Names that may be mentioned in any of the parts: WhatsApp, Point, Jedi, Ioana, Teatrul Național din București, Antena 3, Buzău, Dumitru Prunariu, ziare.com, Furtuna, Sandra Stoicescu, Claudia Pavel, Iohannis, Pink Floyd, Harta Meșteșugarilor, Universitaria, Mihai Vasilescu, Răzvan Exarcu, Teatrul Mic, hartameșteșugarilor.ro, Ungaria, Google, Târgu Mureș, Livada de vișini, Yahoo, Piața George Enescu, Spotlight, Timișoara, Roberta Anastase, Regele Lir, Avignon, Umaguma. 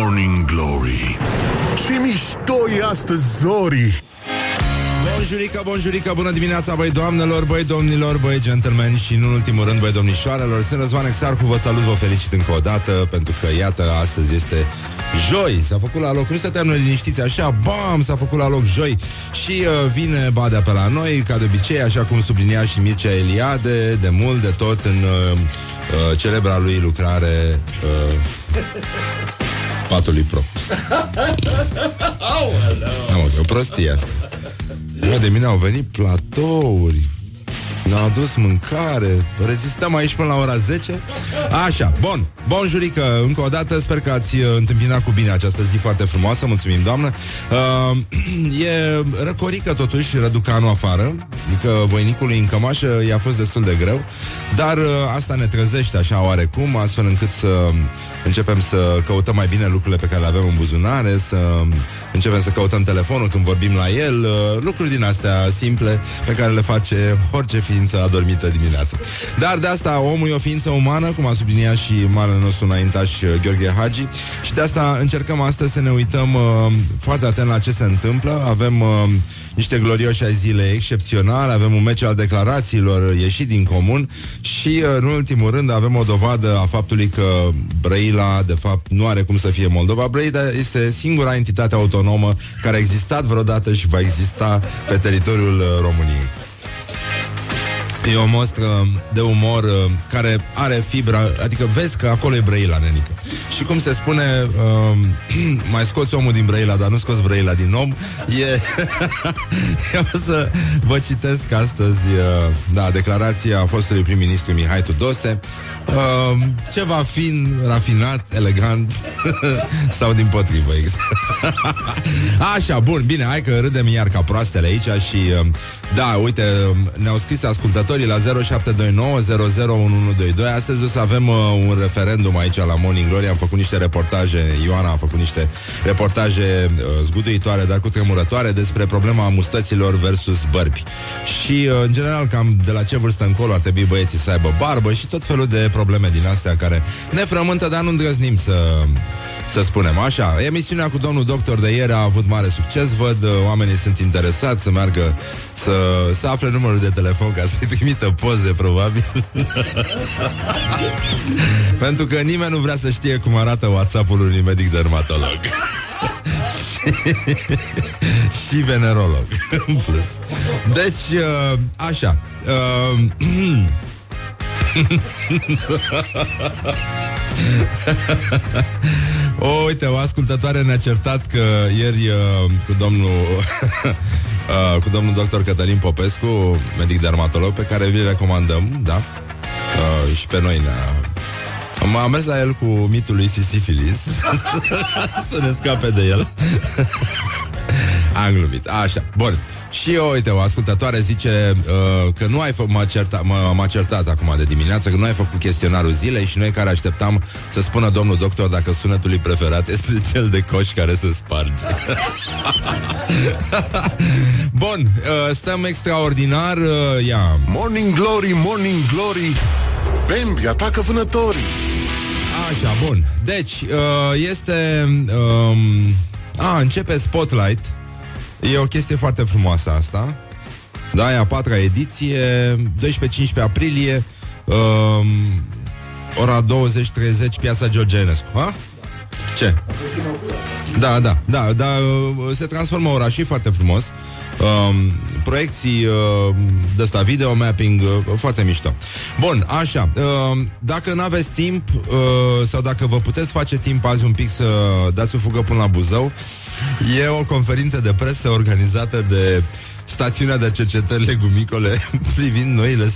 Morning Glory. Ce mișto e astăzi, Zori! Bunjurica, bunjurica, bună dimineața, băi doamnelor, băi domnilor, băi gentlemen și, în ultimul rând, băi domnișoarelor. Sunt Răzvan Exarcu, vă salut, vă felicit încă o dată, pentru că, iată, astăzi este joi. S-a făcut la loc, nu stăteam noi liniștiți așa, bam, s-a făcut la loc joi și vine badea pe la noi, ca de obicei, așa cum sublinia și Mircea Eliade, de mult de tot, în celebra lui lucrare... Patului Pro. Am o prostie asta. De mine au venit platouri, ne-au adus mâncare. Rezistăm aici până la ora 10. Așa, bun, bonjurică. Încă o dată, sper că ați întâmpinat cu bine această zi foarte frumoasă, mulțumim, doamnă. E răcorică totuși, răducanul afară. Adică voinicului în cămașă i-a fost destul de greu, dar asta ne trezește așa oarecum, astfel încât să începem să căutăm mai bine lucrurile pe care le avem în buzunare, să începem să căutăm telefonul când vorbim la el, lucruri din astea simple pe care le face orice ființă adormită dimineața. Dar de asta omul e o ființă umană, cum a subliniat și marele nostru înaintaș Gheorghe Hagi, și de asta încercăm astăzi să ne uităm foarte atent la ce se întâmplă. Avem niște glorioși ai zile excepționale, avem un meci al declarațiilor ieșit din comun și, în ultimul rând, avem o dovadă a faptului că Brăila, de fapt, nu are cum să fie Moldova. Brăila este singura entitate autonomă care a existat vreodată și va exista pe teritoriul României. E o mostră de umor care are fibra, adică vezi că acolo e Brăila, nenică. Și cum se spune, mai scoți omul din Brăila, dar nu scoți Brăila din om. E... Eu o să vă citesc astăzi declarația fostului prim-ministru Mihai Tudose. Ceva fin, rafinat, elegant sau din potrivă, exact. Așa, bun, bine, hai că râdem iar ca proastele aici și da, uite, ne-au scris ascultătorii la 0729 001122. Astăzi o să avem un referendum aici la Morning Glory. Am făcut niște reportaje, Ioana a făcut niște reportaje zguduitoare, dar cu tremurătoare, despre problema mustăților versus bărbi. Și, în general, cam de la ce vârstă încolo ar trebui băieții să aibă barbă și tot felul de probleme din astea care ne frământă, dar nu îndrăznim să spunem. Așa, emisiunea cu domnul doctor de ieri a avut mare succes, văd, oamenii sunt interesați să meargă să afle numărul de telefon ca să-i trimită poze, probabil. Pentru că nimeni nu vrea să știe cum arată WhatsApp-ul unui medic dermatolog. și venerolog. În plus. Deci, așa. Uite, o ascultătoare ne-a certat că ieri cu domnul doctor Cătălin Popescu, medic dermatolog, pe care vi-l recomandăm, da? Și pe noi am mers la el cu mitul lui Sisyphilis să ne scape de el. Am glumit, așa, bun. Și eu, uite, o ascultătoare zice că nu ai făcut, m-a certat acum de dimineață, că nu ai făcut chestionarul zilei și noi care așteptam să spună domnul doctor dacă sunetul lui preferat este cel de coș care se sparge. Bun, stăm extraordinar, ia. Morning Glory, Morning Glory, Bambi atacă vânătorii. Așa, bun. Deci, este... începe Spotlight. E o chestie foarte frumoasă asta. Da, e a patra ediție, 12-15 aprilie, ora 20:30, Piața George Enescu. Ha? Ce? Da, se transformă orașul foarte frumos. Proiecții de asta, video mapping, foarte mișto. Bun, așa, dacă n-aveți timp sau dacă vă puteți face timp azi un pic să dați o fugă până la Buzău, e o conferință de presă organizată de stațiunea de cercetări legumicole privind noile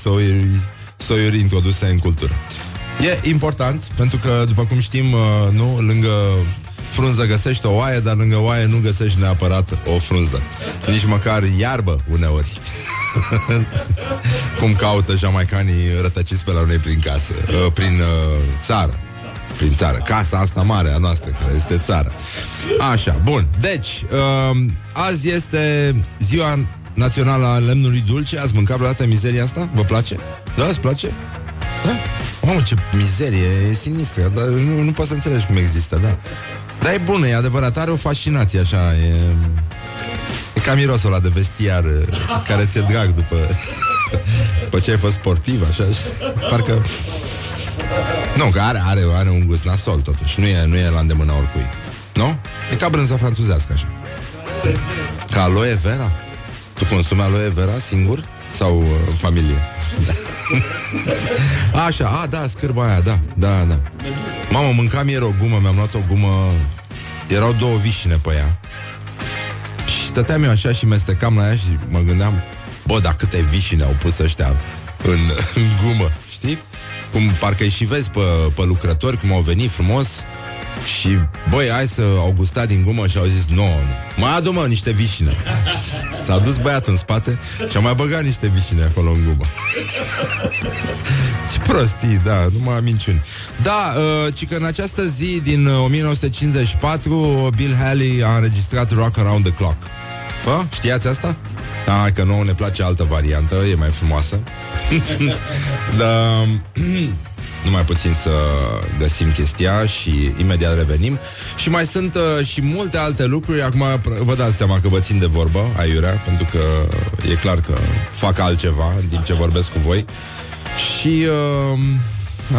soiuri introduse în cultură. E important, pentru că, după cum știm, nu, lângă frunză găsești o oaie, dar lângă oaie nu găsești neapărat o frunză. Nici măcar iarbă uneori. Cum caută jamaicanii rătăciți pe la noi prin casă, prin țară. Prin țară, casa asta mare a noastră, care este țară. Așa, bun. Deci, azi este ziua națională a lemnului dulce. Ați mâncat vreodată mizeria asta? Vă place? Da, îți place? Da? Mamă, ce mizerie, e sinistră, dar nu poți să înțelegi cum există, da? Dar e bună, e adevărat, are o fascinație așa, e ca mirosul ăla de vestiar care ți-e drag după ce ai fost sportiv, așa. Parcă nu, că are un gust nasol totuși, nu e la îndemâna oricui. Nu? E ca brânza franțuzească așa. Ca aloe vera. Tu consumi aloe vera singur? Sau în familie? Așa, da, scârba aia, da. Mamă, mâncam ieri o gumă, mi-am luat o gumă. Erau două vișine pe ea. Și stăteam eu așa și mestecam la ea și mă gândeam, bă, dar câte vișine au pus ăștia în gumă, știi? Cum parcă și vezi pe lucrători cum au venit frumos. Și, băi, hai să au gustat din gumă și au zis, nu, mai adu-mă niște vișine. S-a dus băiatul în spate și a mai băgat niște vișine acolo în gumă. Și prostii, da, numai minciuni. Da, ci că în această zi din 1954 Bill Haley a înregistrat Rock Around the Clock. Bă, știați asta? Da, că nouă ne place altă variantă, e mai frumoasă. Da. Numai puțin să găsim chestia și imediat revenim. Și mai sunt și multe alte lucruri. Acum vă dați seama că vă țin de vorbă aiurea, pentru că e clar că fac altceva în timp ce vorbesc cu voi. Și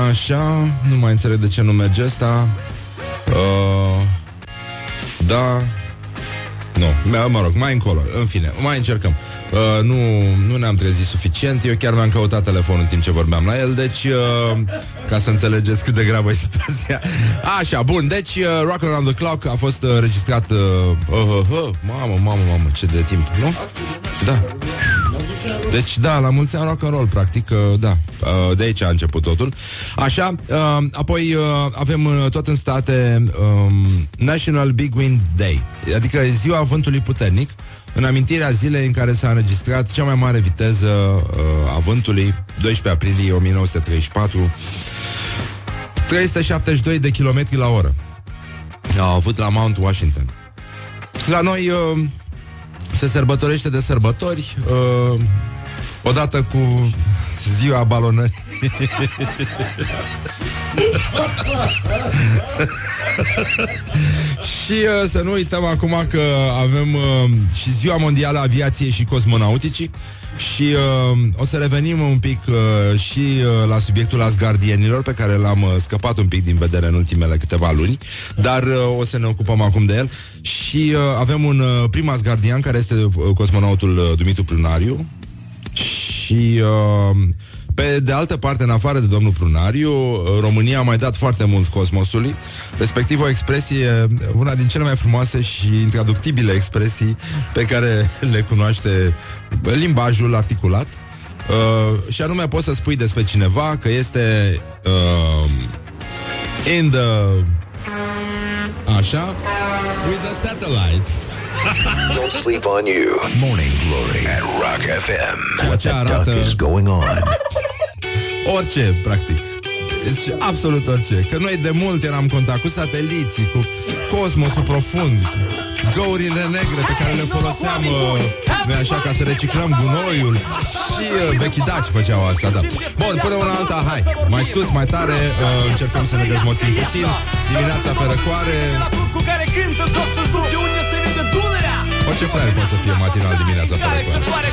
așa, nu mai înțeleg de ce nu merge asta. Da. Nu, mă rog, mai încolo, în fine, mai încercăm. Nu ne-am trezit suficient. Eu chiar mi-am căutat telefonul în timp ce vorbeam la el. Deci, ca să înțelegeți cât de gravă e situația. Așa, bun, deci Rock Around the Clock a fost înregistrat. Mamă, ce de timp, nu? Da. Deci, da, la mulți ani rock and roll, practic, da, de aici a început totul. Așa, apoi avem tot în state National Big Wind Day, adică ziua vântului puternic, în amintirea zilei în care s-a înregistrat cea mai mare viteză a vântului, 12 aprilie 1934, 372 de kilometri la oră. Au avut la Mount Washington. La noi... se sărbătorește de sărbători odată cu ziua balonării. Și să nu uităm acum că avem și ziua mondială a aviației și cosmonauticii. Și o să revenim un pic și la subiectul asgardienilor, pe care l-am scăpat un pic din vedere în ultimele câteva luni. Dar o să ne ocupăm acum de el. Și avem un prim asgardian, care este cosmonautul Dumitru Prunariu. Și... pe de altă parte, în afară de domnul Prunariu, România a mai dat foarte mult cosmosului, respectiv o expresie, una din cele mai frumoase și intraductibile expresii pe care le cunoaște limbajul articulat, și anume poți să spui despre cineva că este in the... așa, with the satellite. Don't sleep on you. Morning Glory at Rock FM. What the fuck is going on? Orice, practic. Deci, absolut orice. Că noi de mult eram în contact cu sateliții, cu cosmosul profund, cu găurile negre pe care le foloseam noi așa ca să reciclăm gunoiul. Și vechidaci făceau asta, da. Bun, până una alta, hai. Mai sus, mai tare, încercăm să ne dezmoțim puțin. Dimineața pe răcoare. Cu care cântă toți de unde se vede dunerea. Orice fraier poate să fie matinal dimineața pe răcoare.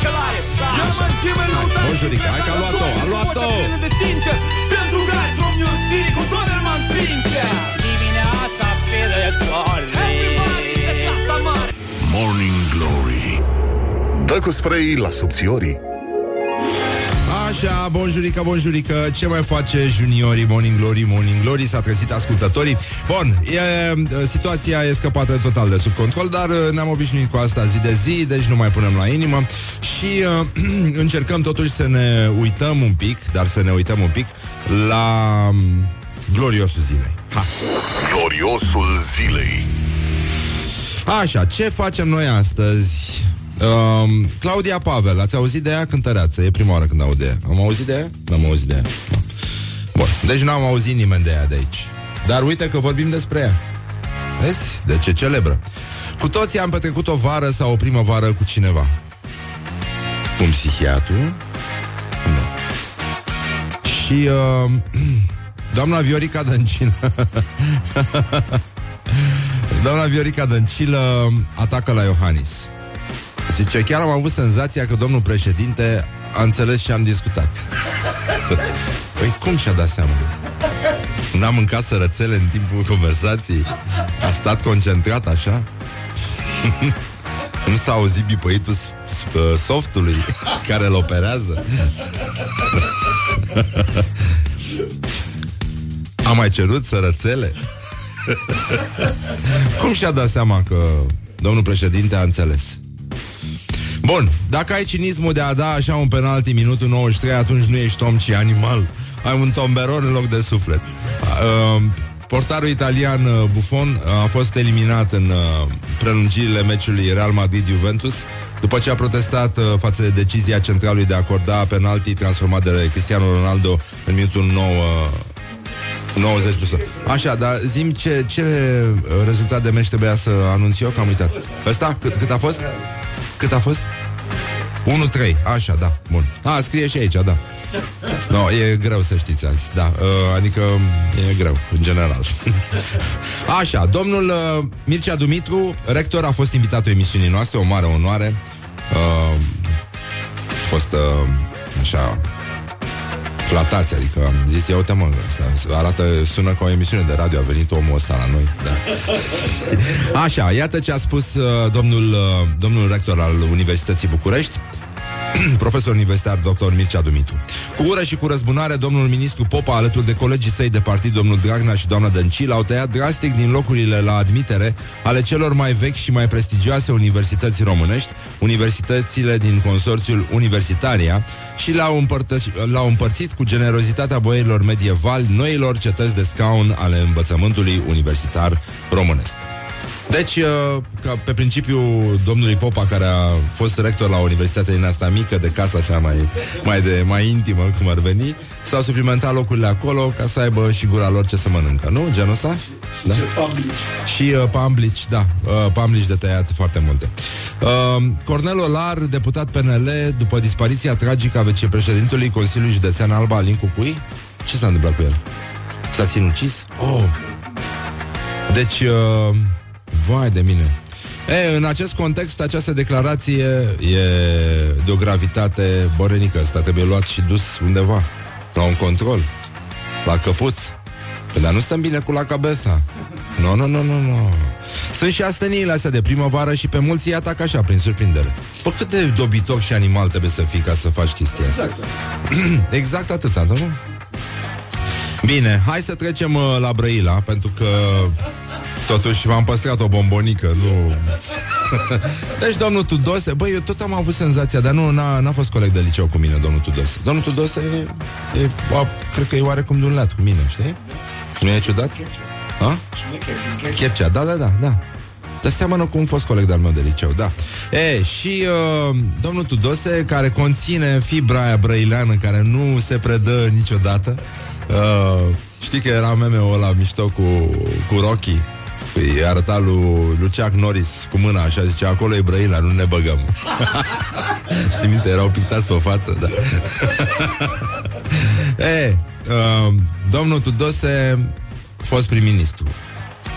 Așa, hai, bă, Jurica, hai că a luat-o, a luat-o! Pentru gari, frumniul stirii cu Doberman Pinche. Dimineața pe răcoare. Everybody de clasa mare. Morning Glory. Dă cu spray la subțiorii. Așa, bonjurică, bonjurică. Ce mai face juniorii? Morning Glory, Morning Glory. S-a trezit ascultătorii. Bun, situația e scăpată total de sub control, dar ne-am obișnuit cu asta zi de zi, deci nu mai punem la inimă. Și încercăm totuși să ne uităm un pic, dar să ne uităm un pic la gloriosul zilei. Ha. Gloriosul zilei. Așa, ce facem noi astăzi? Claudia Pavel, ați auzit de ea? Cântăreață, e prima oară când aud de ea. Am auzit de ea? N-am auzit de ea. Bun, deci n-am auzit nimeni de ea de aici. Dar uite că vorbim despre ea. Vezi? Deci e celebră. Cu toții am petrecut o vară sau o primăvară cu cineva. Un psihiatru, da. Și doamna Viorica Dăncilă Doamna Viorica Dăncilă atacă la Iohannis. Zice, chiar am avut senzația că domnul președinte a înțeles ce am discutat. Păi cum și-a dat seama? N-am mâncat sărățele în timpul conversației? A stat concentrat așa? Nu s-a auzit bipăitul softului care îl operează? A mai cerut sărățele? Cum și-a dat seama că domnul președinte a înțeles? Bun, dacă ai cinismul de a da așa un penalti minutul 93, atunci nu ești om, ci animal. Ai un tomberon în loc de suflet. Portarul italian Buffon a fost eliminat în prelungirile meciului Real Madrid-Juventus după ce a protestat față de decizia centralului de a acorda penalti transformat de Cristiano Ronaldo în minutul 90 plus. Așa, dar zi-mi ce rezultat de meci trebuia să anunț eu, că am uitat. Ăsta? Cât a fost? 1-3, așa, da, bun. A, scrie și aici, da. No, e greu să știți azi, da, adică e greu, în general. Așa, domnul Mircea Dumitru, rector, a fost invitatul emisiunii noastre, o mare onoare. A fost așa flatați, adică am zis, ia uite mă, asta arată, sună ca o emisiune de radio, a venit omul ăsta la noi, da. Așa, iată ce a spus domnul rector al Universității București, profesor universitar dr. Mircea Dumitru. Cu ură și cu răzbunare, domnul ministru Popa, alături de colegii săi de partid, domnul Dragnea și doamna Dăncilă, au tăiat drastic din locurile la admitere ale celor mai vechi și mai prestigioase universități românești, universitățile din consorțiul Universitaria, și l-au împărțit cu generozitatea boierilor medievali noilor cetăți de scaun ale învățământului universitar românesc. Deci, ca pe principiul domnului Popa, care a fost rector la universitatea din asta mică, de casa așa mai intimă, cum ar veni, s-au suplimentat locurile acolo ca să aibă și gura lor ce să mănâncă, nu? Genul ăsta? Da? Și pamblici, da, pamblici de tăiat foarte multe. Cornel Olar, deputat PNL, după dispariția tragică a vicepreședintelui Consiliului Județean Alba, Alin Cucui, ce s-a întâmplat cu el? S-a sinucis? Oh! Deci... Vai de mine. În acest context, această declarație e de o gravitate borenică. Asta trebuie luat și dus undeva, la un control, la căpuț. Păi, dar nu stăm bine cu la cabeza. Nu. Sunt și asteniile astea de primăvară și pe mulți îi atacă așa, prin surprindere. Păi cât de dobitoc și animal trebuie să fii ca să faci chestia asta? Exact, exact atâta, nu? Bine, hai să trecem la Brăila, pentru că... totuși v-am păstrat o bombonică, nu... Deci domnul Tudose, băi, eu tot am avut senzația, dar nu, n-a fost coleg de liceu cu mine, domnul Tudose. Domnul Tudose, cred că e oarecum de un lat cu mine, știi? Nu e ciudat? Chircea, da. Dar seamănă cu un fost coleg de-al meu de liceu, da. Și domnul Tudose, care conține fibra aia brăileană, care nu se predă niciodată. Știi că era meme-ul ăla mișto cu Rocky. Îi arăta lui Luciac Norris cu mâna așa, zice, acolo e Brăila, nu ne băgăm. Ți-mi minte, erau pictați pe față, da. Domnul Tudose, fost prim-ministru,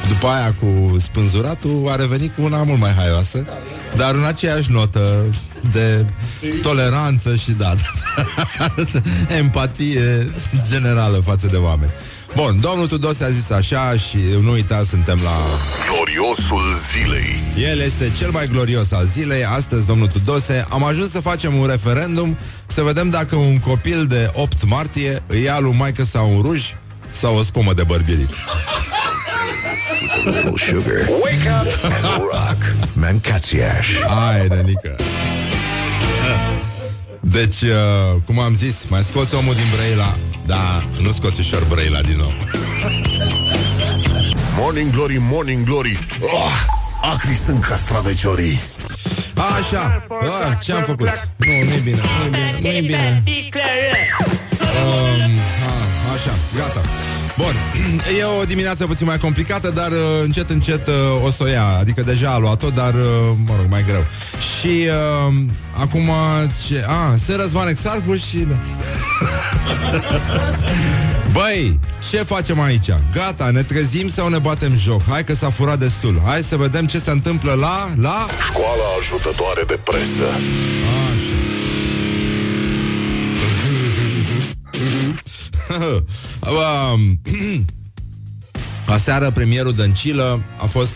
după aia cu spânzuratul, a revenit cu una mult mai haioasă, dar în aceeași notă de toleranță și empatie generală față de oameni. Bun, domnul Tudose a zis așa și nu uitați, suntem la... Gloriosul zilei. El este cel mai glorios al zilei. Astăzi, domnul Tudose, am ajuns să facem un referendum, să vedem dacă un copil de 8 martie îi ia lui maică sau un ruj sau o spumă de bărbirit. Little sugar. Wake up and rock. Mancațiaș. Hai, nenică. Deci, cum am zis, mai scoți omul din Brăila. Da, nu scoți ușor Brăila din nou. Morning glory, morning glory, acri sunt castraveciorii. Așa, ce-am făcut? Nu-i bine. Așa, gata. Bun, e o dimineață puțin mai complicată, dar încet, încet o să o ia. Adică deja a luat-o, dar, mă rog, mai greu. Și acum ce... se Răzvan Exarcu și... Băi, ce facem aici? Gata, ne trezim sau ne batem joc? Hai că s-a furat destul. Hai să vedem ce se întâmplă la... Școala ajutătoare de presă. Așa. Aseară premierul Dăncilă a fost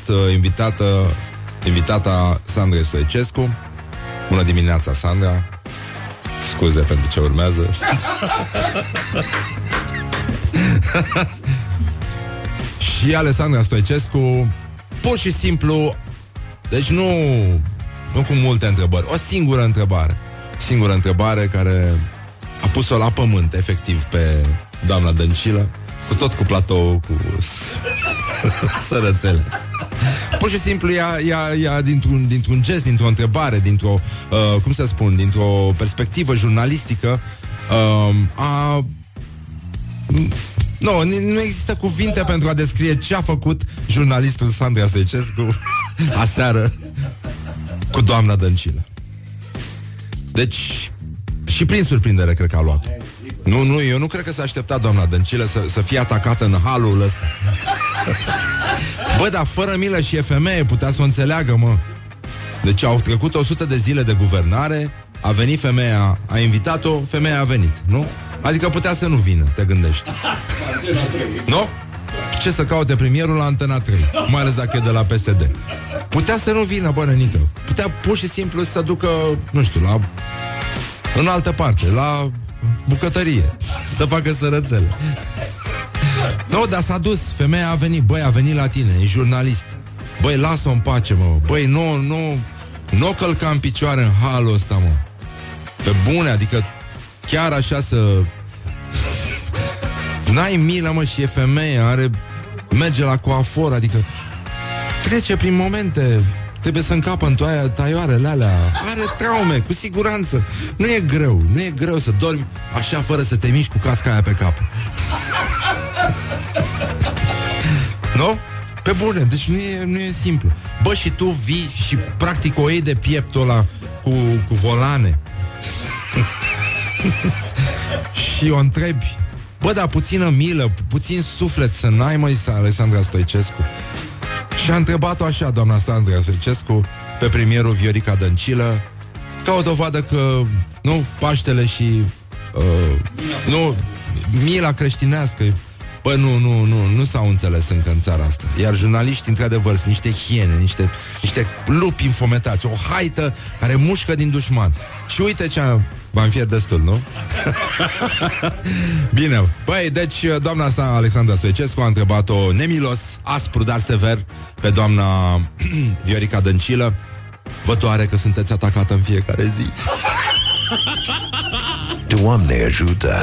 invitata Sandra Stoicescu. Bună dimineața, Sandra. Scuze pentru ce urmează. Și Alexandra Stoicescu, pur și simplu, deci nu cu multe întrebări, o singură întrebare care a pus-o la pământ, efectiv, pe doamna Dăncilă, cu platou, cu sărățele. Pur și simplu ea dintr-un gest, dintr-o întrebare, dintr-o, cum să spun, dintr-o perspectivă jurnalistică, nu există cuvinte pentru a descrie ce a făcut jurnalistul Sandra Stoicescu aseară cu doamna Dăncilă. Deci, și prin surprindere, cred că a luat-o. Nu, eu nu cred că s-a așteptat doamna Dăncilă să fie atacată în halul ăsta. Bă, dar fără milă și e femeie, putea să o înțeleagă, mă. Deci au trecut 100 de zile de guvernare, a venit femeia, a invitat-o, femeia a venit, nu? Adică putea să nu vină, te gândești. Nu? Ce să caute premierul la Antena 3, mai ales dacă e de la PSD? Putea să nu vină, bă, nenică. Putea pur și simplu să ducă, nu știu, în altă parte, la bucătărie, să facă sărățele. Nu, dar s-a dus, femeia a venit, băi, a venit la tine, e jurnalist. Băi, lasă-o în pace, mă, băi, nu o călca în picioare în halul ăsta, mă. Pe bune, adică chiar așa să... N-ai milă, mă, și e femeie, merge la coafor, adică trece prin momente... Trebuie să încapă în taioarele alea. Are traume, cu siguranță. Nu e greu să dormi așa fără să te miști cu casca aia pe cap. Nu? Pe bune, deci nu e simplu. Bă, și tu vii și practic o iei de pieptul ăla cu volane. Și o întrebi: bă, dar puțină milă, puțin suflet să n-ai, măi, Alexandra Stoicescu. Și a întrebat-o așa, doamna Sandra Stoicescu, pe premierul Viorica Dăncilă, ca o dovadă că, nu, Paștele și, nu, mila creștinească, bă, nu s-au înțeles încă în țara asta. Iar jurnaliștii, într-adevăr, sunt niște hiene, niște lupi înfometați, o haită care mușcă din dușman. Și uite ce v-am fiert destul, nu? Bine. Băi, deci doamna asta, Alexandra Stoicescu, a întrebat-o nemilos, aspru, dar sever, pe doamna Viorica Dăncilă: vă doare că sunteți atacată în fiecare zi? Doamne ajută!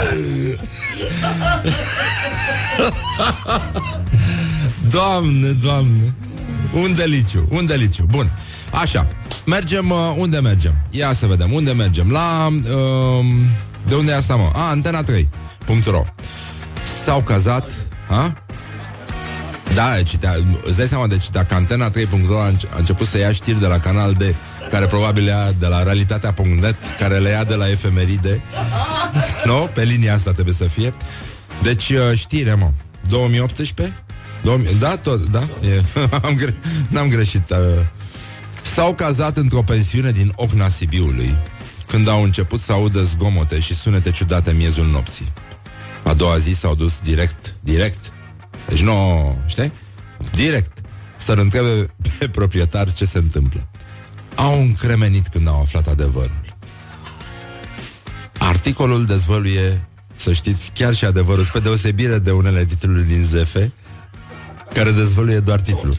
Doamne! Un deliciu. Bun, așa. Unde mergem? Ia să vedem, unde mergem? De unde e asta, mă? Antena3.ro. S-au cazat, a? Da, îți dai seama, deci dacă Antena3.ro a început să ia știri de la Canal D, care probabil ia de la Realitatea.net, care le ia de la Efemeride, nu? Pe linia asta trebuie să fie. Deci știre, mă, 2018? Da, tot, da? N-am greșit. S-au cazat într-o pensiune din Ocna Sibiului, când au început să audă zgomote și sunete ciudate în miezul nopții. A doua zi s-au dus direct, deci nu, știi? Direct să-l întrebe pe proprietar ce se întâmplă. Au încremenit când au aflat adevărul. Articolul dezvăluie, să știți, chiar și adevărul, spre deosebire de unele titluri din Zefe, care dezvăluie doar titlul.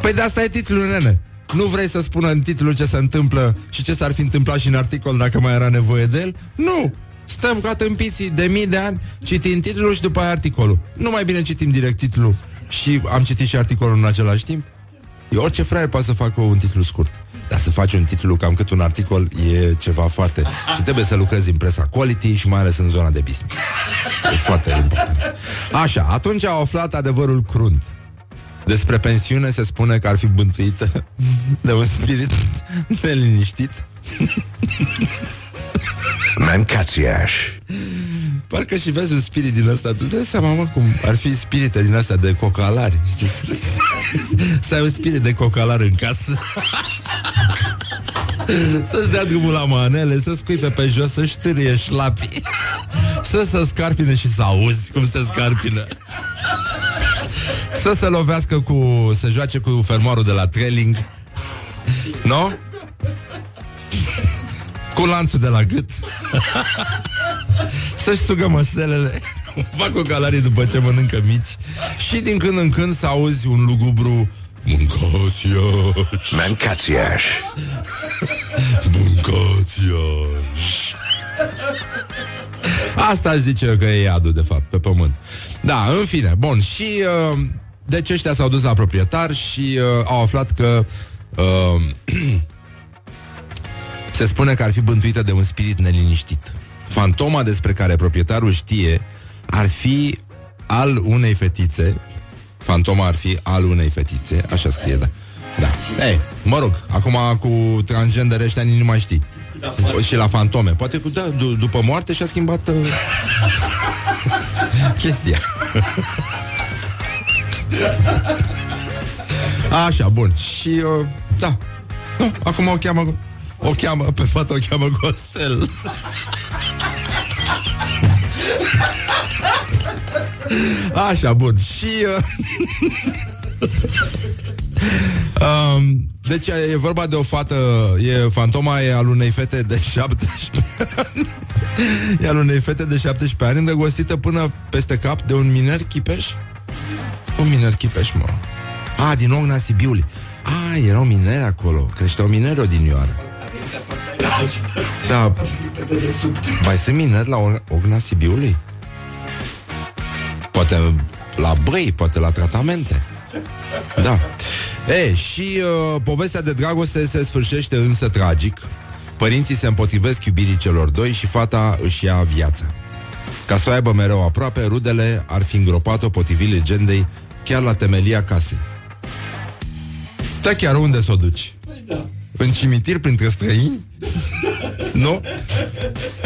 Păi de asta e titlul, nene. Nu vrei să spună în titlul ce se întâmplă și ce s-ar fi întâmplat și în articol dacă mai era nevoie de el? Nu! Stăm ca tâmpiții de mii de ani citind titlul și după aia articolul. Nu mai bine citim direct titlul și am citit și articolul în același timp? Orice fraier poate să facă un titlu scurt. Dar să faci un titlu cam cât un articol e ceva foarte... Și trebuie să lucrezi în presa quality și mai ales în zona de business. E foarte important. Așa, atunci au aflat adevărul crunt. Despre pensiune se spune că ar fi bântuită de un spirit neliniștit. Mâncați-aș. Parcă și vezi un spirit din ăsta. Tu dai seama, mă, cum ar fi spirite din astea de cocalari, știi? Să ai un spirit de cocalar în casă. Să-ți dea drumul la manele, să scuipe pe jos, să ștârie șlapii, să se scarpine și să auzi cum se scarpină, să se lovească cu... să joace cu fermoarul de la Trelling, no? Cu lanțul de la gât. Să-și sugă măselele. Fac o calarie după ce mănâncă mici. Și din când în când să auzi un lugubru: mâncați-aș, mâncați-aș, mâncați-aș. Asta își zice că e iadul, de fapt, pe pământ. Da, în fine, bun. Și deci ăștia s-au dus la proprietar și au aflat că se spune că ar fi bântuită de un spirit neliniștit. Fantoma despre care proprietarul știe ar fi al unei fetițe. Fantoma ar fi al unei fetițe, așa scrie, da. Da. Ei, mă rog, acum cu transgender ăștia nu mai știi. Și la fantome. Poate că, da, după moarte și-a schimbat chestia. Așa, bun. Și, da, no, acum o cheamă, pe fata o cheamă Costel. Așa, bun. Și deci e vorba de o fată. E fantoma, e al unei fete de 17 ani. E al unei fete de 17 ani îndrăgostită până peste cap de un miner chipeș. Un miner chipeș, mă. A, din Ocna Sibiului. A, erau mineri acolo. Creșteau mineri odinioară. Da. Mai sunt mineri la Ocna Sibiului? Poate la băi, poate la tratamente. Da. E, și povestea de dragoste se sfârșește însă tragic. Părinții se împotrivesc iubirii celor doi și fata își ia viața. Ca să o aibă mereu aproape, rudele ar fi îngropat-o, potrivit legendei, chiar la temelia casei. Da, chiar unde s-o duci? Da. În cimitir, printre străini? Nu?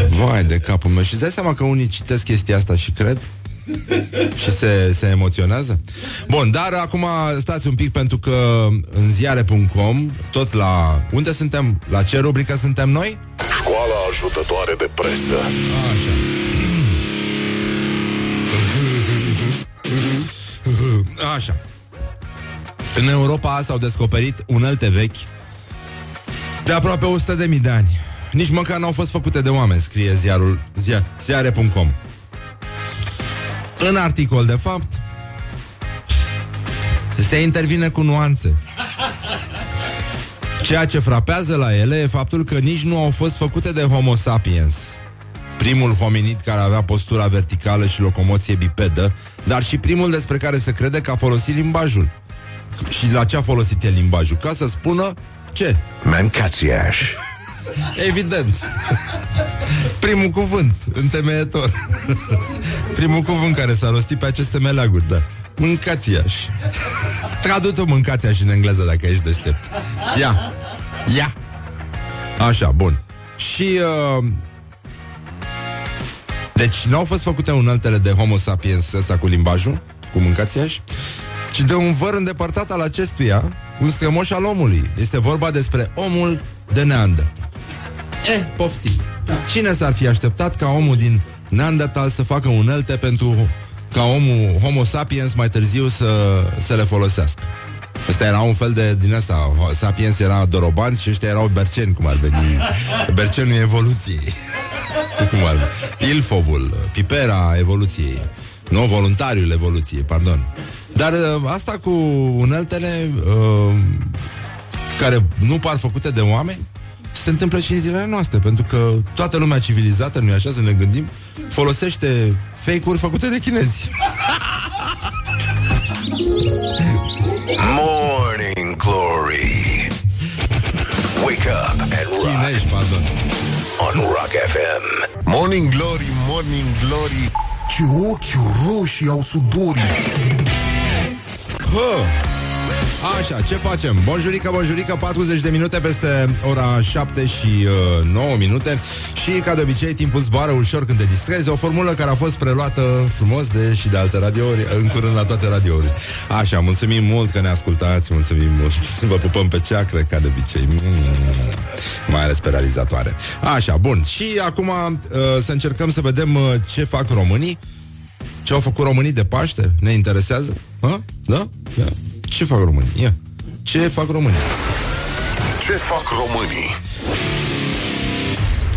Vai de capul meu. Și-ți dai seama că unii citesc chestia asta și cred? Și se emoționează? Bun, dar acum stați un pic, pentru că în ziare.com, tot la... Unde suntem? La ce rubrică suntem noi? Școala ajutătoare de presă. Așa. Așa. În Europa s-au descoperit unelte vechi de aproape 100.000 de ani. Nici măcar n-au fost făcute de oameni, scrie ziarul, ziare.com. În articol, de fapt, se intervine cu nuanțe. Ceea ce frapează la ele e faptul că nici nu au fost făcute de Homo sapiens, primul hominid care avea postura verticală și locomoție bipedă, dar și primul despre care se crede că a folosit limbajul. Și la ce a folosit el limbajul? Ca să spună ce? Mâncați-aș. Evident. Primul cuvânt întemeietor. Primul cuvânt care s-a rostit pe aceste meleaguri, da. Mâncați-aș. Tradu-tu mâncați-aș în engleză dacă ești deștept. Ia. Așa, bun. Și deci n-au fost făcute uneltele de Homo sapiens ăsta cu limbajul, cu mâncați-aș, ci de un văr îndepărtat al acestuia, un strămoș al omului. Este vorba despre omul de Neandertal. Poftim. Cine s-ar fi așteptat ca omul din Neandertal să facă unelte pentru ca omul Homo sapiens mai târziu să le folosească? Ăsta era un fel de din asta. Sapiens era dorobanți și ăștia erau berceni, cum ar veni. Bercenul evoluției. Cum ar veni? Ilfovul, pipera evoluției. Nu, voluntariul evoluției, pardon. Dar asta cu uneltele care nu par făcute de oameni se întâmplă și în zilele noastre, pentru că toată lumea civilizată, nu-i așa, să ne gândim, folosește fake-uri făcute de chinezi. Morning Glory. pardon. On Rock FM. Morning Glory, Morning Glory, ce ochi roșii au sudorii. Așa, ce facem? Bonjurică, bonjurică, 40 de minute peste ora 7 și 9 minute. Și, ca de obicei, timpul zboară ușor când te distrezi. O formulă care a fost preluată frumos de și de alte radiouri, în curând la toate radiourile. Așa, mulțumim mult că ne ascultați. Mulțumim mult, vă pupăm pe ceacră, ca de obicei, mai ales pe realizatoare. Așa, bun, și acum să încercăm să vedem ce fac românii. Ce au făcut românii de Paște? Ne interesează? Ha? Da? Da? Ce fac românii? Ia. Ce fac românii? Ce fac românii?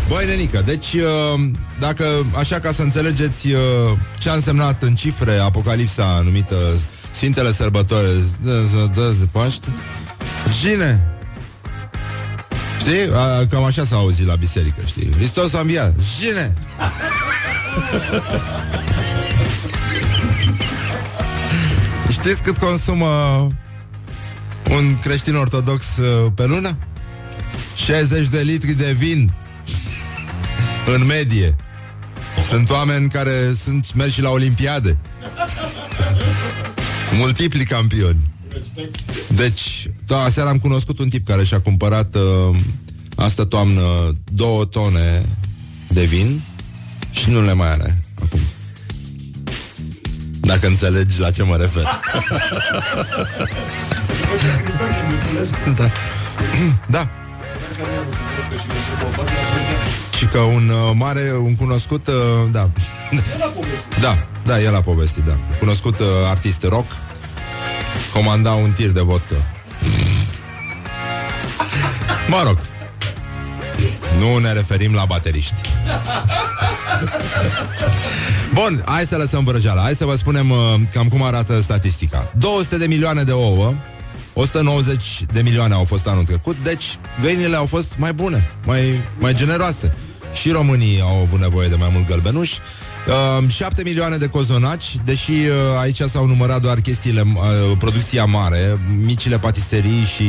Băi, nenică, deci dacă, așa ca să înțelegeți ce a însemnat în cifre apocalipsa numită Sfintele Sărbători de Paște, cine? Știi? Cam așa s-a auzit la biserică, știi? Hristos a înviat. Cine? Știți cât consumă un creștin ortodox pe lună? 60 de litri de vin în medie. Sunt oameni care sunt mergi și la olimpiade. Multipli campioni. Deci, da, seara am cunoscut un tip care și-a cumpărat asta toamnă 2 tone de vin și nu le mai are acum. Dacă înțelegi la ce mă refer. Da. Da. Și că un mare, un cunoscut, da. Da, da, el a povestit, da. Cunoscut artist rock comanda un tir de vodcă. Mă rog, nu ne referim la bateriști. Bun, hai să lăsăm vrăjeala. Hai să vă spunem cam cum arată statistica. 200 de milioane de ouă, 190 de milioane au fost anul trecut. Deci găinile au fost mai bune, mai generoase. Și românii au avut nevoie de mai mult gălbenuș. 7 milioane de cozonaci. Deși aici s-au numărat doar chestiile, producția mare. Micile patiserii și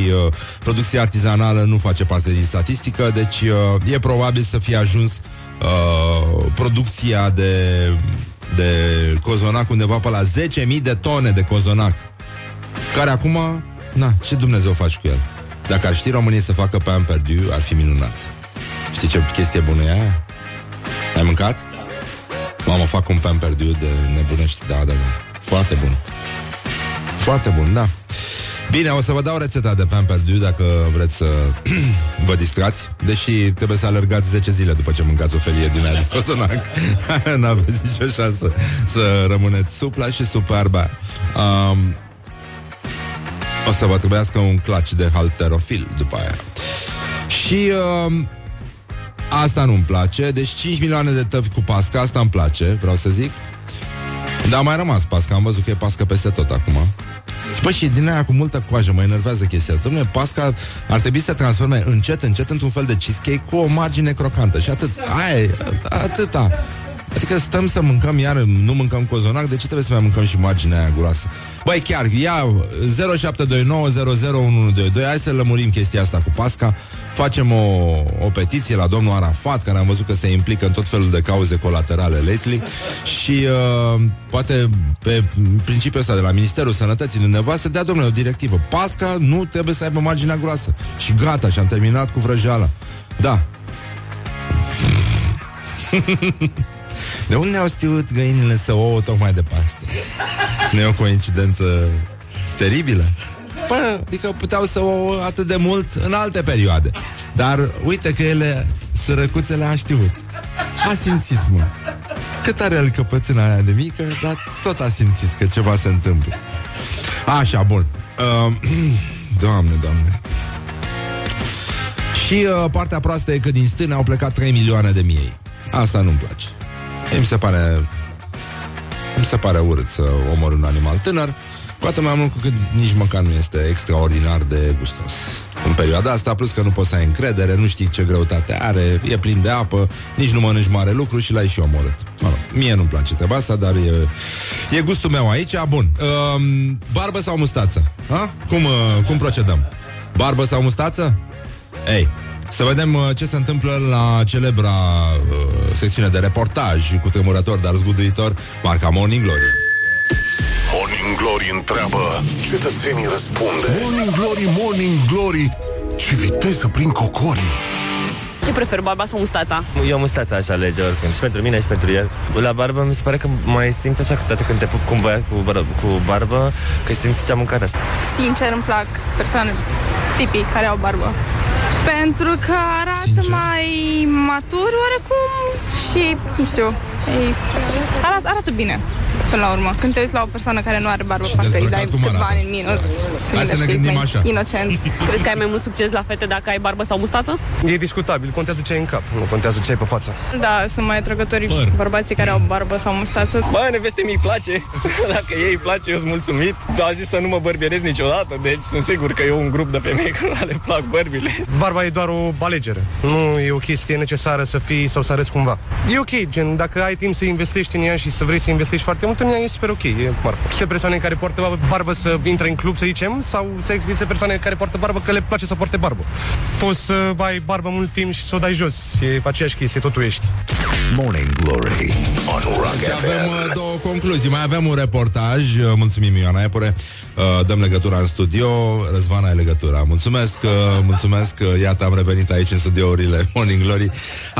producția artizanală nu face parte din statistică. Deci e probabil să fie ajuns producția de cozonac undeva pe la 10.000 de tone de cozonac, care acum, na, ce Dumnezeu faci cu el? Dacă ar ști românii să facă pe an perdu, ar fi minunat. Știi ce chestie bună e aia? Ai mâncat? Mamă, fac un pan perdiu de nebunești. Da, da, da, foarte bun. Foarte bun, da. Bine, o să vă dau rețeta de pan perdiu dacă vreți să vă distrați. Deși trebuie să alergați 10 zile după ce mâncați o felie din aia de cozonac. N-aveți nicio șansă să rămâneți supla și superba. O să vă trebuiască un clutch de halterofil după aia. Și... asta nu-mi place. Deci 5 milioane de tăvi cu pasca, asta îmi place, vreau să zic. Dar mai rămas pasca, am văzut că e pasca peste tot acum. Bă, și din aia cu multă coajă, mă enervează chestia asta. Dom'le, pasca ar trebui să se transforme încet, încet într-un fel de cheesecake cu o margine crocantă. Și atât, ai, atâta. Adică stăm să mâncăm, iar nu mâncăm cozonac, de ce trebuie să mai mâncăm și marginea aia groasă? Băi, chiar, ia 0729001122, hai să lămurim chestia asta cu pasca. Facem o petiție la domnul Arafat, care am văzut că se implică în tot felul de cauze colaterale lately. Și poate pe principiul ăsta de la Ministerul Sănătății dumneavoastră să dea, domnule, o directivă. Pasca nu trebuie să aibă marginea groasă. Și gata, și am terminat cu vrăjeala. Da. De unde au știut găinile să ouă tocmai de Paște? Nu e o coincidență teribilă? Păi, adică puteau să ouă atât de mult în alte perioade. Dar uite că ele, sărăcuțele, a știut. A simțit, mă. Cât are el căpățâna aia de mică, dar tot a simțit că ceva se întâmplă. Așa, bun. Doamne, Doamne. Și partea proastă e că din stâne au plecat 3 milioane de miei. Asta nu-mi place. Mi se pare urât să omor un animal tânăr, cu atât mai mult cu cât nici măcar nu este extraordinar de gustos. În perioada asta, plus că nu poți să ai încredere, nu știi ce greutate are, e plin de apă, nici nu mănânci mare lucru și l-ai și omorât. Mă rog, mie nu-mi place treaba asta, dar e gustul meu aici. Bun, barbă sau mustață? Cum procedăm? Barbă sau mustață? Ei, Să vedem ce se întâmplă la celebra secțiune de reportaj cu tremurător, dar zguduitor, marca Morning Glory. Morning Glory întreabă, cetățenii răspunde. Morning Glory, Morning Glory, ce viteză prin cocorii. Ce prefer, barba sau mustața? Eu mustața aș alege oricând, și pentru mine și pentru el. La barbă mi se pare că mai simți așa, că toate când te pup cu un băiat cu barbă, că simți ce-a mâncat așa. Sincer, îmi plac persoane, tipii care au barbă, pentru că arată mai matur oarecum și, nu știu, arată bine. Până la urmă, când te uiți la o persoană care nu are barbă, parcă îi dai câțiva ani în minus. Hai să ne gândim așa. Inocent. Crezi că ai mai mult succes la fete dacă ai barbă sau mustață? E discutabil, contează ce ai în cap, nu contează ce ai pe față. Da, sunt mai atrăgători bărbații care au barbă sau mustață. Bă, neveste mi-i place. Dacă ei îi place, eu sunt mulțumit. A zis să nu mă bărbierez niciodată, deci sunt sigur că e un grup de femei care le plac bărbile. Barba e doar o alegere. Nu e o chestie necesară să fii sau să arăți cumva. E ok, gen, dacă ai timp să investești în ea și să vrei să investești foarte mult în ea, e super ok, e marfă. Și persoane care poartă barbă să intre în club, să zicem, sau să existe persoane care poartă barbă că le place să poarte barbă. Poți să ai barbă mult timp și să o dai jos. E aceeași chestie, totul ești. Morning Glory on Rock FM. Avem două concluzii, mai avem un reportaj. Mulțumim, Ioana Epure. Dăm legătura în studio, Răzvana e legătura. Mulțumesc, mulțumesc. Iată, am revenit aici în studiourile Morning Glory.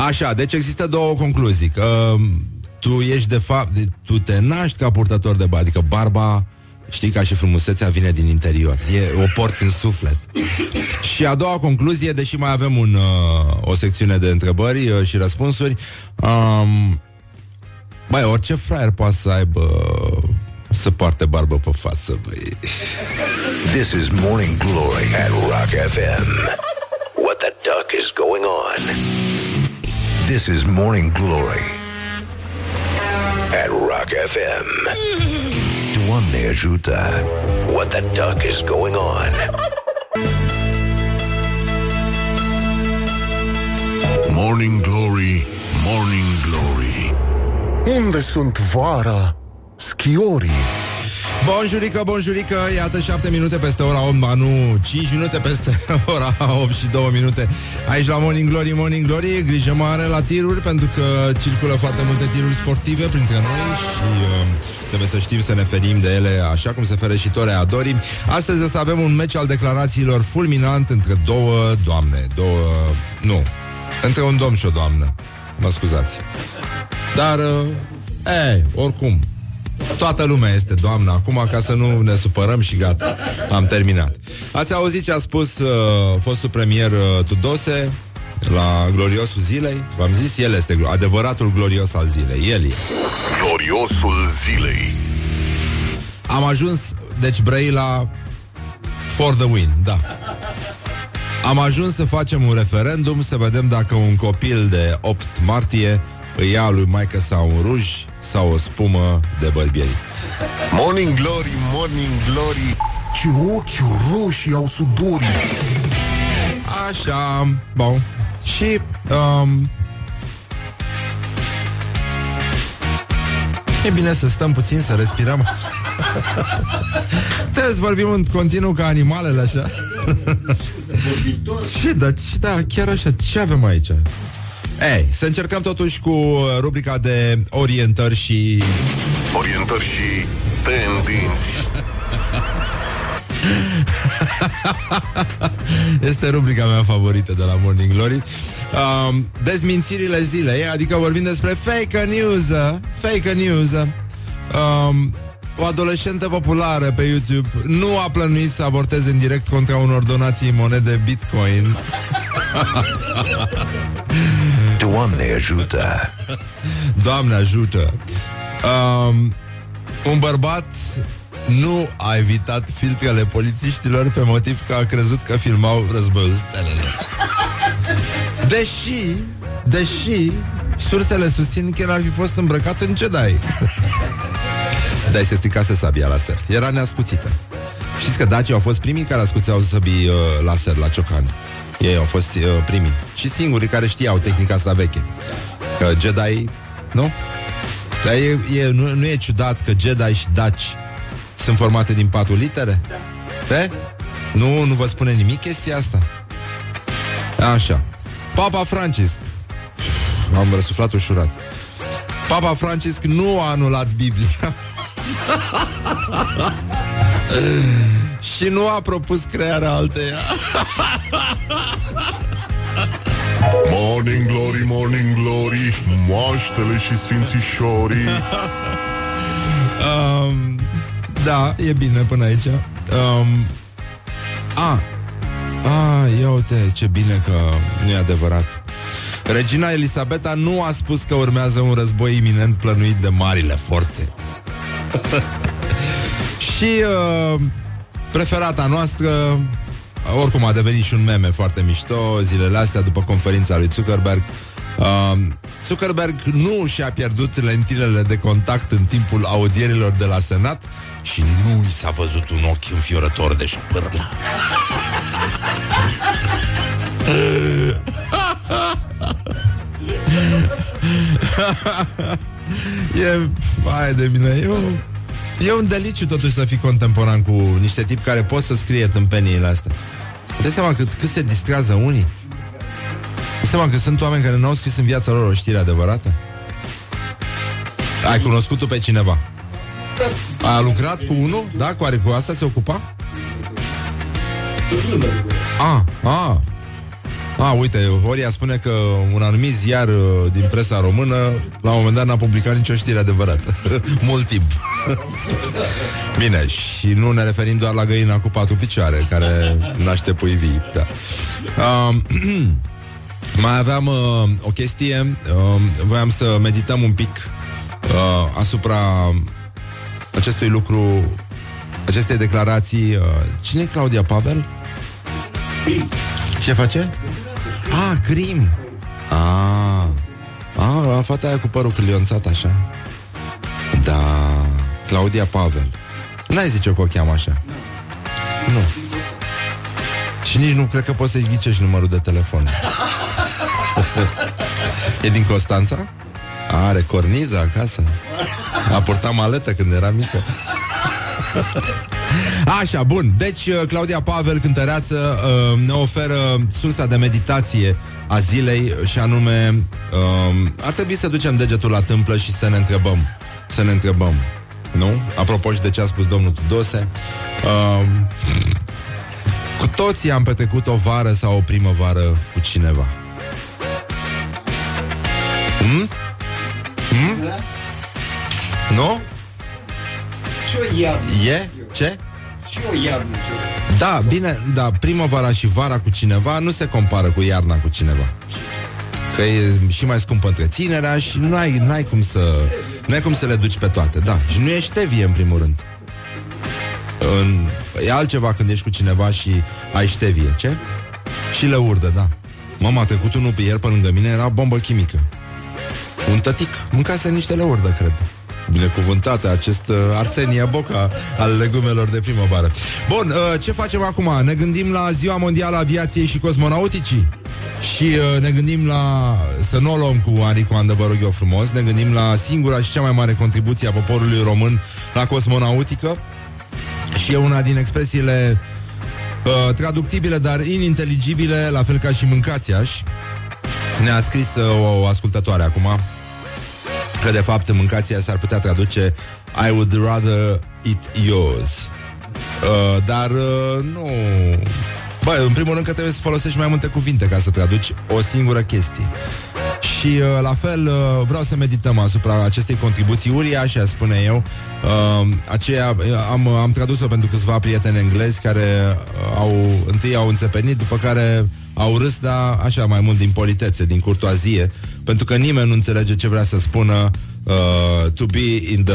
Așa, deci există două concluzii. Tu ești de fapt, tu te naști ca purtător de barba, adică barba, știi, ca și frumusețea vine din interior. E, o porți în suflet. Și a doua concluzie, deși mai avem o secțiune de întrebări și răspunsuri, băi, orice fraier poate să aibă, să poarte barbă pe față, băi. This is Morning Glory at Rock FM. What the duck is going on? This is Morning Glory at Rock FM. Doamne ajută. What the duck is going on? Morning Glory, Morning Glory, unde sunt vara schiorii? Bonjurică, bonjurică, iată 7 minute peste ora 8, ba nu, 5 minute peste ora 8 și 2 minute. Aici la Morning Glory, Morning Glory, grijă mare la tiruri, pentru că circulă foarte multe tiruri sportive printre noi și trebuie să știm să ne ferim de ele, așa cum se fere și toreadorii. Astăzi o să avem un meci al declarațiilor fulminant între între un domn și o doamnă. Mă scuzați. Dar, oricum, toată lumea este doamna acum, ca să nu ne supărăm și gata, am terminat. Ați auzit ce a spus fostul premier Tudose la gloriosul zilei? V-am zis, el este adevăratul glorios al zilei, el e. Gloriosul zilei. Am ajuns, deci, Brăila for the win, da. Am ajuns să facem un referendum, să vedem dacă un copil de 8 martie îi ia lui maică sau un ruj sau o spumă de bărbierit. Morning Glory, Morning Glory, ce ochi roșii au sudorii. Așa, bun. Și e bine să stăm puțin, să respirăm. Trebuie să vorbim în continuu ca animalele, așa. Da, chiar așa, ce avem aici? Ei, să încercăm totuși cu rubrica de orientări și... Orientări și tendinți. Este rubrica mea favorită de la Morning Glory. Dezmințirile zilei, adică vorbim despre fake news. O adolescentă populară pe YouTube nu a plănuit să avorteze în direct contra unor donații monede Bitcoin. Doamne ajută! Doamne ajută! Un bărbat nu a evitat filtrele polițiștilor pe motiv că a crezut că filmau războiul stelelor. Deși sursele susțin că el ar fi fost îmbrăcat în Jedi. Dar se stricase sabia laser. Era neascuțită. Știți că dacii au fost primii care ascuțeau sabii laser la ciocan. Ei au fost primii și singurii care știau tehnica asta veche. Că Jedi, nu? Dar nu e ciudat că Jedi și daci sunt formate din 4 litere? Da. Nu vă spune nimic chestia asta? Așa. Papa Francisc. Am răsuflat ușurat. Papa Francisc nu a anulat Biblia și nu a propus crearea alteia. Morning glory, morning glory, moaștele și sfințișorii. Da, e bine până aici. Ia uite, ce bine că nu e adevărat. Regina Elisabeta nu a spus că urmează un război iminent plănuit de marile forțe. Și preferata noastră, oricum a devenit și un meme foarte mișto zilele astea după conferința lui Zuckerberg. Zuckerberg nu și-a pierdut lentilele de contact în timpul audierilor de la Senat și nu i s-a văzut un ochi înfiorător de șopârlă. E, hai de mine, e un deliciu totuși să fii contemporan cu niște tipi care pot să scrie tâmpeniile astea. Îți dai seama cât se distrează unii? Îți dai seama că sunt oameni care n-au scris în viața lor o știre adevărată? Ai cunoscut-o pe cineva? A lucrat cu unul? Da? Cu asta se ocupa? Uite, Horia spune că un anumit ziar din presa română la un moment dat n-a publicat nicio știre adevărată. Mult timp. Bine, și nu ne referim doar la găina cu patru picioare care naște pui vii, da. Mai aveam o chestie. Voiam să medităm un pic asupra acestui lucru, acestei declarații. Cine e Claudia Pavel? Ce face? Crim. Fata aia cu părul clionțat așa. Da, Claudia Pavel. N-ai zice că o cheamă așa. Nu. Și nici nu cred că poți să-i ghicești numărul de telefon. E din Constanța? Are corniză acasă. A purtat maletă când era mică. Așa, bun, deci Claudia Pavel, cântăreață, ne oferă sursa de meditație a zilei. Și anume, ar trebui să ducem degetul la tâmplă și să ne întrebăm. Să ne întrebăm, nu? Apropo și de ce a spus domnul Tudose, cu toții am petrecut o vară sau o primăvară cu cineva. Nu? E? Ce? Și o iarnă. Da, bine, da, primăvara și vara cu cineva nu se compară cu iarna cu cineva. Că e și mai scumpă întreținerea și n-ai cum să le duci pe toate, da. Și nu ești tevie în primul rând. E altceva când ești cu cineva și ai ștevie, ce? Și le urdă, da. Mama, a trecut unul pe ieri pe lângă mine, era bombă chimică. Un tătic, mâncase niște le urdă, cred. Binecuvântată, acest Arsenie Boca al legumelor de primăvară. Bun, ce facem acum? Ne gândim la Ziua Mondială a Aviației și Cosmonauticii și ne gândim la... Să nu o luăm cu Aricoandă, vă rog eu frumos. Ne gândim la singura și cea mai mare contribuție a poporului român la cosmonautică. Și e una din expresiile traductibile, dar ininteligibile, la fel ca și mâncați-aș. Ne-a scris o ascultătoare acum că de fapt mâncația s-ar putea traduce I would rather eat yours. Dar nu. Bă, în primul rând că trebuie să folosești mai multe cuvinte ca să traduci o singură chestie. Și la fel vreau să medităm asupra acestei contribuții uriașe, spune eu. Aceea am tradus-o pentru câțiva prieteni englezi care întâi au înțepenit, după care au râs, dar așa mai mult din politețe, din curtoazie, pentru că nimeni nu înțelege ce vrea să spună to be in the...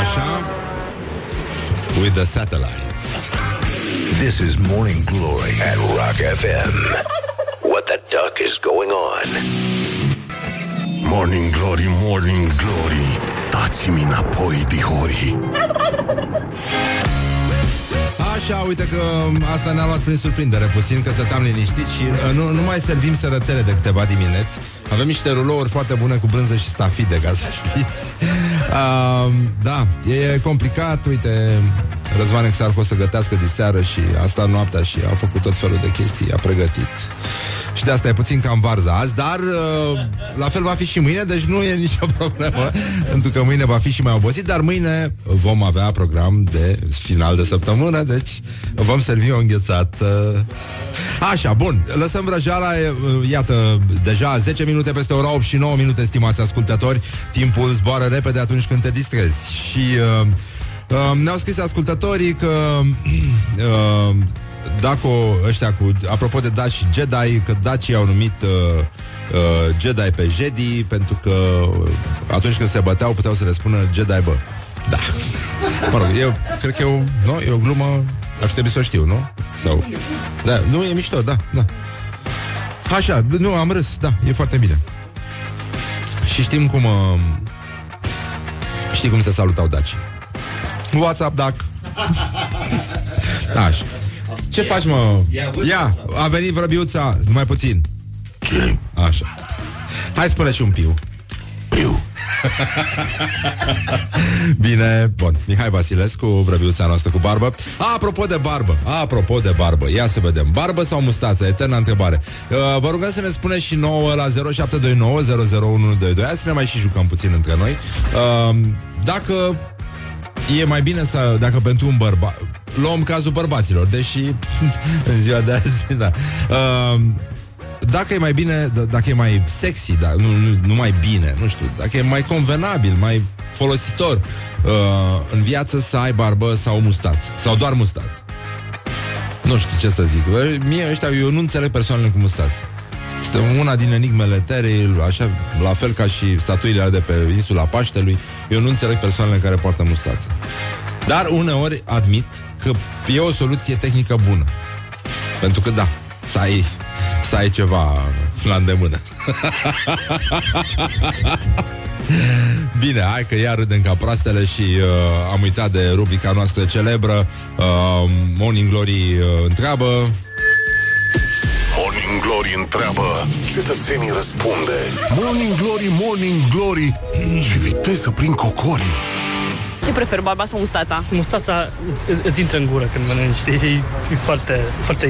Așa? With the satellite. This is Morning Glory at Rock FM. What the duck is going on? Morning Glory, Morning Glory, dați-mi înapoi, dihori. Așa, uite că asta ne-a luat prin surprindere puțin, că stăteam liniștit și nu mai servim sărățele de câteva dimineți. Avem niște rulouri foarte bune cu brânză și stafide, ca să știți. Da, e complicat, uite... Răzvan Exarhu o să gătească diseară și a stat noaptea și a făcut tot felul de chestii, a pregătit. Și de asta e puțin cam varza azi, dar la fel va fi și mâine, deci nu e nicio problemă, pentru că mâine va fi și mai obosit, dar mâine vom avea program de final de săptămână, deci vom servi o înghețată. Așa, bun, lăsăm vrăjeala, iată, deja 10 minute peste ora 8 și 9 minute, stimați ascultători, timpul zboară repede atunci când te distrezi. Și ne-au scris ascultătorii că... Daco, ăștia cu, apropo de Daci și Jedi, că dacii au numit Jedi pe Jedi, pentru că atunci când se băteau puteau să le spună Jedi, bă. Da. Mă rog, eu cred că eu, nu, e o glumă, ar trebui să o știu, nu? Sau... Da, nu, e mișto, da, da. Așa, nu, am râs, da, e foarte bine. Și știm cum știi cum se salutau dacii. WhatsApp, dac. Așa. Ce faci, mă? Ia, a venit vrăbiuța, numai puțin. Așa. Hai, spune și un piu. Piu. Bine, bun. Mihai Vasilescu, vrăbiuța noastră cu barbă. Apropo de barbă. Ia să vedem. Barbă sau mustață? Eterna întrebare. Vă rugăm să ne spuneți și nouă la 0729 001122. Hai să ne mai și jucăm puțin între noi. Dacă e mai bine să, dacă pentru un bărbat, luăm cazul bărbaților, deși în ziua de azi, da. Dacă e mai bine, dacă e mai sexy, da, nu mai bine, nu știu, dacă e mai convenabil, mai folositor în viață să ai barbă sau mustață, sau doar mustață. Nu știu ce să zic. Mie ăștia, eu nu înțeleg persoanele cu mustață. Este una din enigmele terei, așa, la fel ca și statuile de pe insula Paștelui. Eu nu înțeleg persoanele care poartă mustață. Dar uneori admit că e o soluție tehnică bună. Pentru că da, să ai ceva la îndemână. Bine, hai că iar râdem ca proastele și am uitat de rubrica noastră celebră. Morning Glory întreabă. Morning Glory întreabă, cetățenii răspunde. Morning Glory, Morning Glory, ce viteză prin cocori. Ce prefer, barba sau mustața? Mustața îți intră în gură când mănânci, știi? E foarte, foarte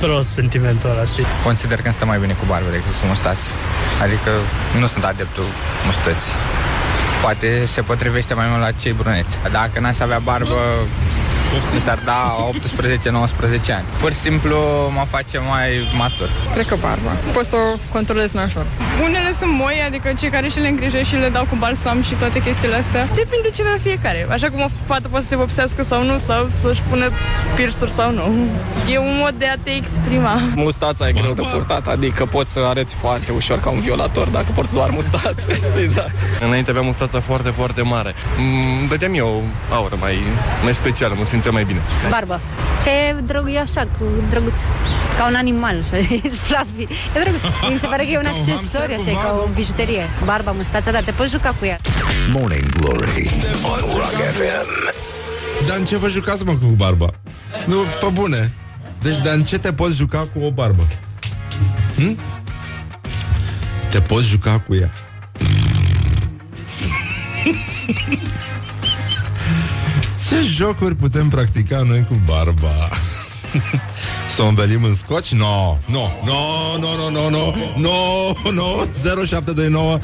prost sentimentul ăla, știi? Consider că îmi stă mai bine cu barbă decât cu mustață. Adică nu sunt adeptul mustății. Poate se potrivește mai mult la cei bruneți. Dacă n-aș avea barbă, s-ar da 18-19 ani. Pur și simplu mă face mai matur. Cred că barba. Poți să o controlezi mai ușor. Unele sunt moi, adică cei care și le îngrijesc și le dau cu balsam și toate chestiile astea. Depinde ce vrea fiecare. Așa cum o fată poate să se vopsească sau nu, sau să-și pună piercuri sau nu. E un mod de a te exprima. Mustața e greu de purtat, adică poți să arăți foarte ușor ca un violator dacă porți doar mustață, știi, da. Înainte avea mustața foarte, foarte mare. Vedeam eu o aură mai specială, mă simțeam mai bine. Barba. E drăguț, așa, drăguț, ca un animal, așa, e fluffy. E drăguț, mi se pare că e un accesoriu, așa, ca o bijuterie. Barba, mustața, dar te poți juca cu ea. Morning Glory on Rock FM. Dar în ce vă jucați, mă, cu barba? Nu, pe bune. Deci, dar în ce te poți juca cu o barbă? Hm? Te poți juca cu ea. Ce jocuri putem practica noi cu barba? Să o învelim în scoci? No, no, no, no, no, no, no, no, 0729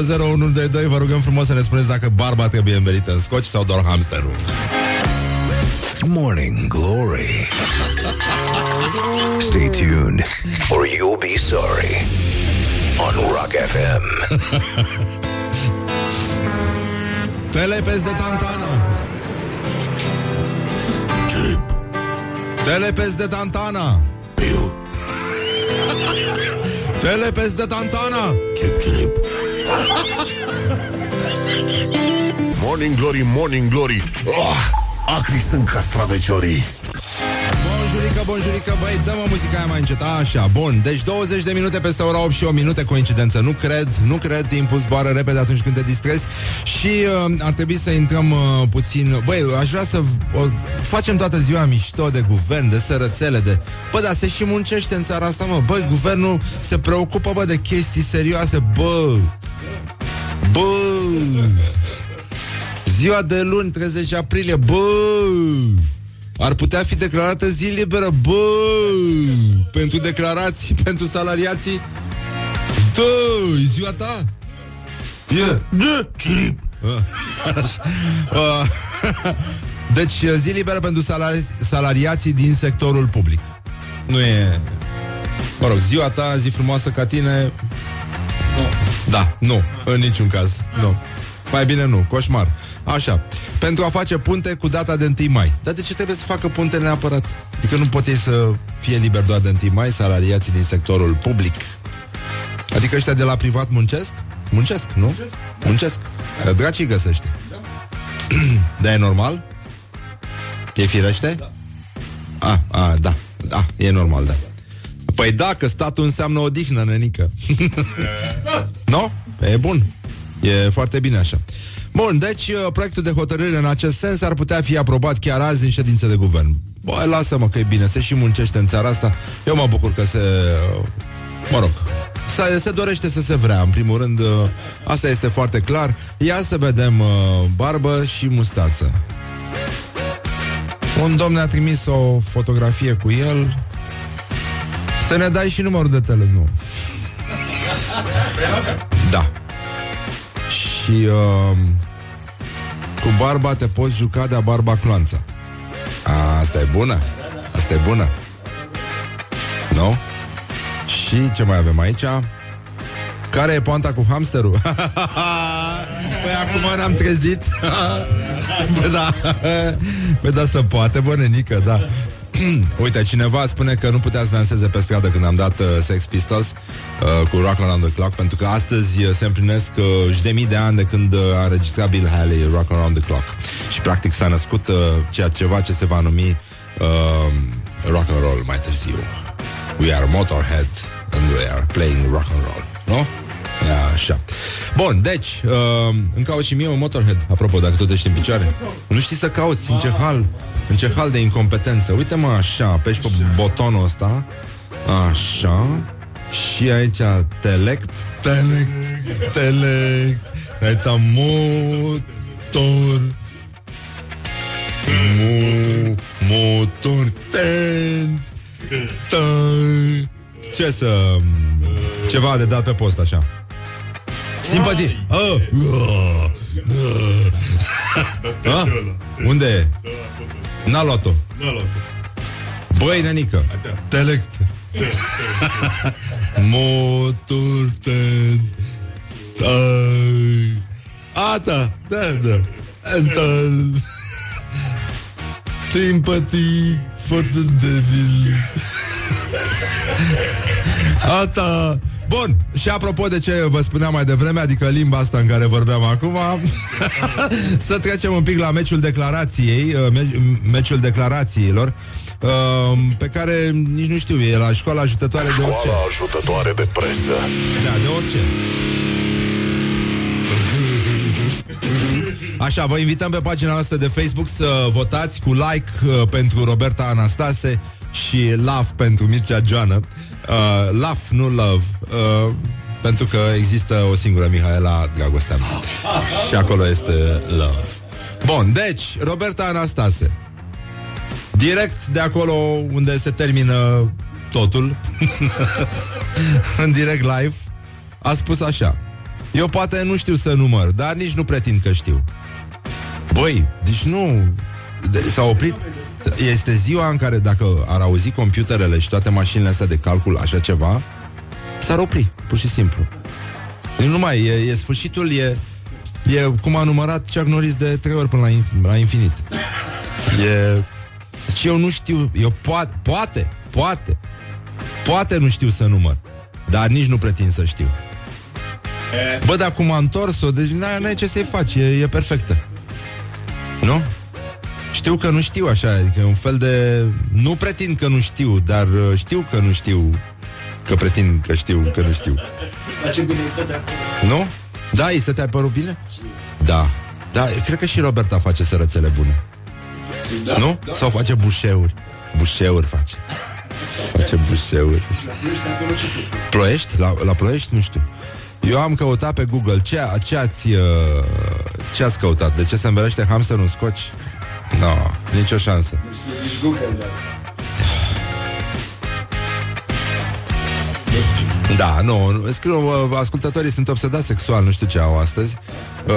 00122. Vă rugăm frumos să ne spuneți dacă barba trebuie învelită în scoci sau doar hamsterul. Morning Glory. Stay tuned or you'll be sorry on Rock FM. Pelepes de tantana. Telepes de tantana. Piu. Telepes de tantana. Cip, cip. Morning Glory, Morning Glory, acri sunt castraveciorii. Bonjurică, bonjurică, băi, dă-mă muzica aia mai încet. Așa, bun, deci 20 de minute peste ora 8 și o minute, coincidență, nu cred, timpul zboară repede atunci când te distrezi. Și ar trebui să intrăm puțin, băi, aș vrea să facem toată ziua mișto de guvern, de sărățele, de... Bă, dar se și muncește în țara asta, mă, băi, guvernul se preocupă, bă, de chestii serioase, bă. Ziua de luni, 30 aprilie, bă! Ar putea fi declarată zi liberă, bă! Pentru declarații, pentru salariații. Tău, e ziua ta? E. Deci, zi liberă pentru salariații din sectorul public. Nu e... Mă rog, ziua ta, zi frumoasă ca tine. Da, nu, în niciun caz, nu. Mai bine nu, coșmar. Așa, pentru a face punte cu data de 1 mai. Dar de ce trebuie să facă punte neapărat? Adică nu pot ei să fie liber doar de 1 mai salariații din sectorul public. Adică ăștia de la privat muncesc? Muncesc, nu? Muncesc. Dracii găsește. Dar e normal? E firește? Da, e normal, da. Păi da, că statul înseamnă odihnă, nenică. Nu? E bun. E foarte bine așa. Bun, deci proiectul de hotărâre în acest sens ar putea fi aprobat chiar azi în ședință de guvern. Bă, lasă-mă că e bine, se și muncește în țara asta. Eu mă bucur că se... Mă rog, se dorește să se vrea. În primul rând, asta este foarte clar. Ia să vedem barbă și mustață. Un domn ne-a trimis o fotografie cu el. Să ne dai și numărul de telefon. Nu. Da. Și cu barba te poți juca de-a barba cloanța. Asta e bună. Asta e bună. Nu? Și ce mai avem aici? Care e poanta cu hamsterul? Păi acum ne-am trezit. Păi da. Păi da, se poate, bă, nenică, da. Uite, cineva spune că nu putea să danseze pe stradă când am dat Sex Pistols cu Rock Around the Clock, pentru că astăzi se împlinesc și de mii de ani de când a înregistrat Bill Haley Rock Around the Clock. Și practic s-a născut ceva ce se va numi rock and roll mai târziu. We are Motorhead and we are playing rock and roll. Nu? Așa. Bun, deci îmi caut și mie un Motorhead. Apropo, dacă tot ești în picioare, nu știi să cauți, în ce hal. În ce hal de incompetență. Uite-mă așa, apeși pe butonul ăsta. Așa. Și aici Telect. Aici Motor Tent. Ce să... Ceva de dat pe post, așa. Simpatie. Unde e? N-a luat-o. Băi, nenică. Telect. Motor Tent. Ata. Ental. Sympathy for the devil. Ata. Bun, și apropo de ce vă spuneam mai devreme, adică limba asta în care vorbeam acum, să trecem un pic la meciul declarației, meciul declarațiilor, pe care nici nu știu, e la școala ajutătoare de orice. Școala ajutătoare de presă. Da, de orice. Așa, vă invităm pe pagina noastră de Facebook să votați cu like pentru Roberta Anastase și love pentru Mircea Geoană. Love, nu love, pentru că există o singură Mihaela Dragostea. Și acolo este love. Bun, deci, Roberta Anastase, direct de acolo unde se termină totul, în direct live, a spus așa: eu poate nu știu să număr, dar nici nu pretind că știu. Băi, deci nu s-a oprit. Este ziua în care dacă ar auzi computerele și toate mașinile astea de calcul așa ceva, s-ar opri, pur și simplu. Nu mai, e sfârșitul, e cum a numărat Chuck Norris de 3 ori până la infinit. E... Și eu nu știu, eu poate nu știu să număr, dar nici nu pretind să știu. Bă, dar cum a întors-o, deci n-ai ce să-i faci, e perfectă. Nu? Știu că nu știu, așa, adică e un fel de... Nu pretind că nu știu, dar știu că nu știu, că pretind că știu, că nu știu. Dar ce bine îi stătea pe... Nu? Da, îi stătea pe rubine? Da. Da, cred că și Roberta face sărățele bune. Da? Nu? Da. Sau face bușeuri. Bușeuri face. Face bușeuri. Ploiești? La Ploiești? Nu știu. Eu am căutat pe Google ce ați căutat? De ce se îmbelește hamsterul în scoci? No, nicio șansă. Nici Google, da. Da, nu, scriu, ascultătorii sunt obsedați sexual, nu știu ce au astăzi.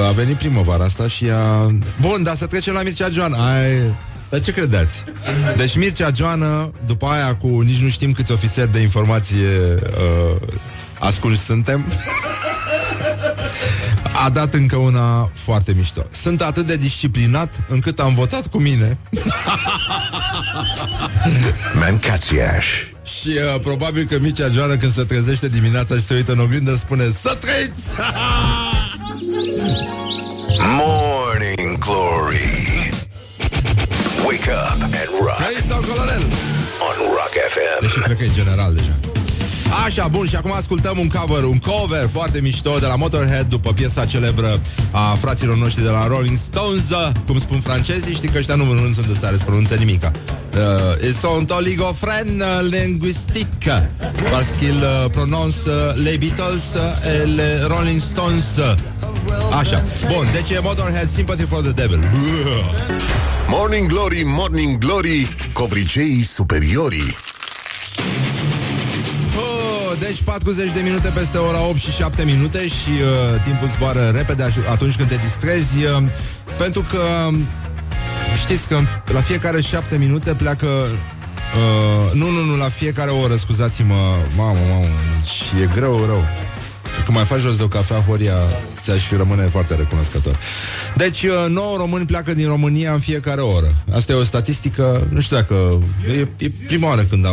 A venit primăvara asta și a... Bun, dar să trecem la Mircea Geoană. Ai... Dar ce credeți? Deci Mircea Geoană, după aia cu nici nu știm câți ofițeri de informație asculși suntem, a dat încă una foarte mișto. Sunt atât de disciplinat încât am votat cu mine. Mâncați-aș. Și probabil că Mircea Geoană, când se trezește dimineața și se uită în oglindă, spune: să trăiți! Morning Glory. Wake up and rock. Trăiți sau colonel? On Rock FM. Deși cred că e general deja. Așa, bun, și acum ascultăm un cover foarte mișto de la Motorhead, după piesa celebră a fraților noștri de la Rolling Stones. Cum spun francezii, știi că ăștia nu sunt de stare să pronunțe nimica. Ils sont oligophrènes linguistiques parce qu'ils prononcent les Beatles et les Rolling Stones. Așa, bun, deci e Motorhead, Sympathy for the Devil. Morning Glory, Morning Glory, covriceii superiorii. Deci 40 de minute peste ora 8 și 7 minute și timpul zboară repede atunci când te distrezi, pentru că știți că la fiecare 7 minute pleacă nu, la fiecare oră, scuzați-mă, mamă, și e greu. Când mai faci jos de o cafea, Horia, ți-aș fi rămâne foarte recunoscător. Deci 9 români pleacă din România în fiecare oră. Asta e o statistică, nu știu dacă... E prima oară când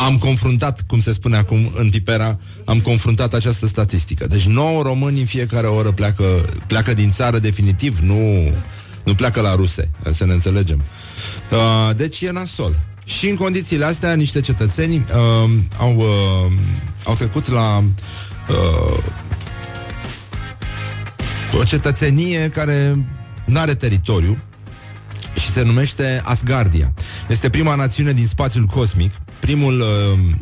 am confruntat, cum se spune acum în Pipera, am confruntat această statistică. Deci 9 români în fiecare oră pleacă din țară definitiv, nu pleacă la ruse, să ne înțelegem. Deci e nasol. Și în condițiile astea, niște cetățeni au trecut la o cetățenie care n-are teritoriu și se numește Asgardia. Este prima națiune din spațiul cosmic. Primul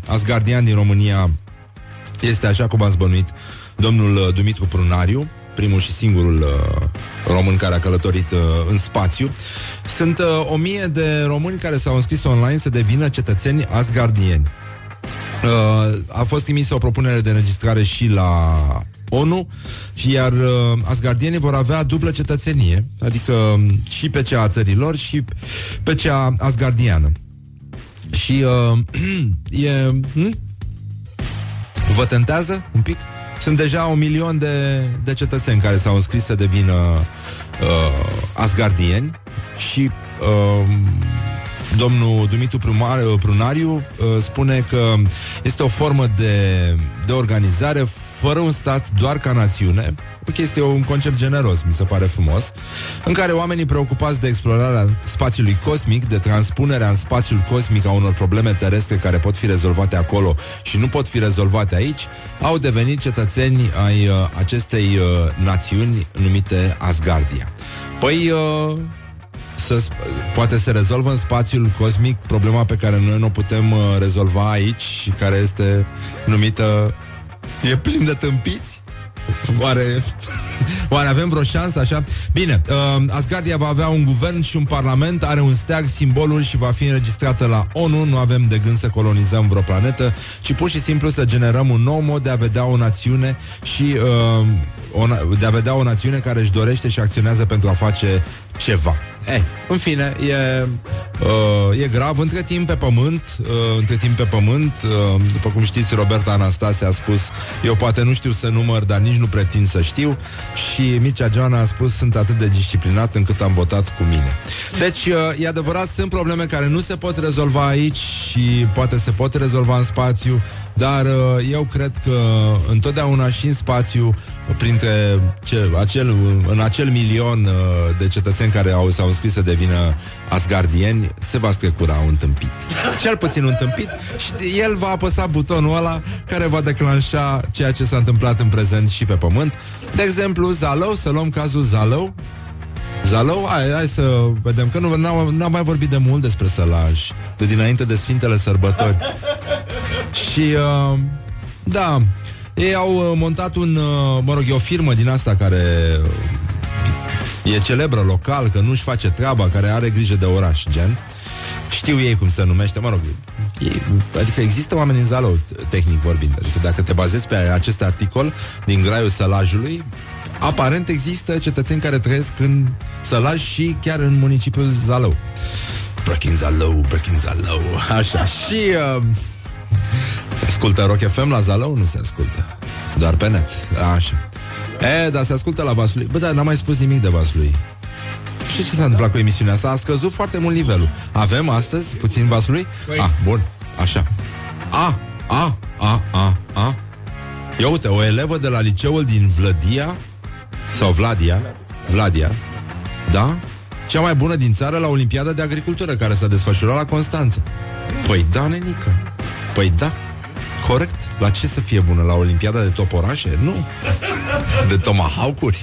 asgardian din România este, așa cum am zbănuit, domnul Dumitru Prunariu, primul și singurul român care a călătorit în spațiu. Sunt 1000 de români care s-au înscris online să devină cetățeni asgardieni. A fost trimisă o propunere de înregistrare și la ONU, iar asgardienii vor avea dublă cetățenie, adică și pe cea a țărilor și pe cea asgardiană. Și vă tentează un pic? Sunt deja 1 milion de cetățeni care s-au înscris să devină asgardieni. Și domnul Dumitru Prunariu spune că este o formă de organizare fără un stat, doar ca națiune. O chestie, un concept generos, mi se pare frumos, în care oamenii preocupați de explorarea spațiului cosmic, de transpunerea în spațiul cosmic a unor probleme terestre care pot fi rezolvate acolo și nu pot fi rezolvate aici, au devenit cetățeni ai acestei națiuni numite Asgardia. Păi, poate se rezolvă în spațiul cosmic problema pe care noi nu o putem rezolva aici și care este numită... E plin de tâmpiți? Oare avem vreo șansă, așa? Bine, Asgardia va avea un guvern și un parlament, are un steag, simbolul și va fi înregistrată la ONU. Nu avem de gând să colonizăm vreo planetă, ci pur și simplu să generăm un nou mod de a vedea o națiune și de a vedea o națiune care își dorește și acționează pentru a face ceva. În fine, e grav. Între timp pe pământ, după cum știți, Roberta Anastase a spus: eu poate nu știu să număr, dar nici nu pretind să știu. Și Mircea Geoană a spus: sunt atât de disciplinat încât am votat cu mine. Deci, e adevărat, sunt probleme care nu se pot rezolva aici și poate se pot rezolva în spațiu, dar eu cred că întotdeauna și în spațiu, printre acel milion de cetățeni care s-au înscris să devină asgardieni, se va strecura un tâmpit. Cel puțin un tâmpit, și el va apăsa butonul ăla care va declanșa ceea ce s-a întâmplat în prezent și pe pământ. De exemplu, Zalău, să luăm cazul Zalău, hai să vedem, că nu n-am mai vorbit de mult despre Sălaj, de dinainte de Sfintele Sărbători. Și, da, Ei au montat un, mă rog, e o firmă din asta care e celebră local, că nu-și face treaba, care are grijă de oraș, gen. Știu ei cum se numește, mă rog, ei, adică există oameni în Zalău, tehnic vorbind. Adică dacă te bazezi pe acest articol din graiul Sălajului, aparent există cetățeni care trăiesc în Sălaj și chiar în municipiul Zalău. Breaking Zalău, Breaking Zalău. Așa, și se ascultă Rock FM la Zalău? Nu se ascultă, doar pe net. Așa. E, dar se ascultă la Vaslui. Bă, dar n-am mai spus nimic de Vaslui. Și ce s-a întâmplat cu emisiunea asta? A scăzut foarte mult nivelul. Avem astăzi puțin Vaslui? Ah, bun, așa. A. Ia uite, o elevă de la liceul din Vlădia sau Vladia, da? Cea mai bună din țară la Olimpiada de Agricultură, care s-a desfășurat la Constanța. Păi da, nenică. Păi da, corect. La ce să fie bună? La Olimpiada de toporașe? Nu. De tomahawk-uri.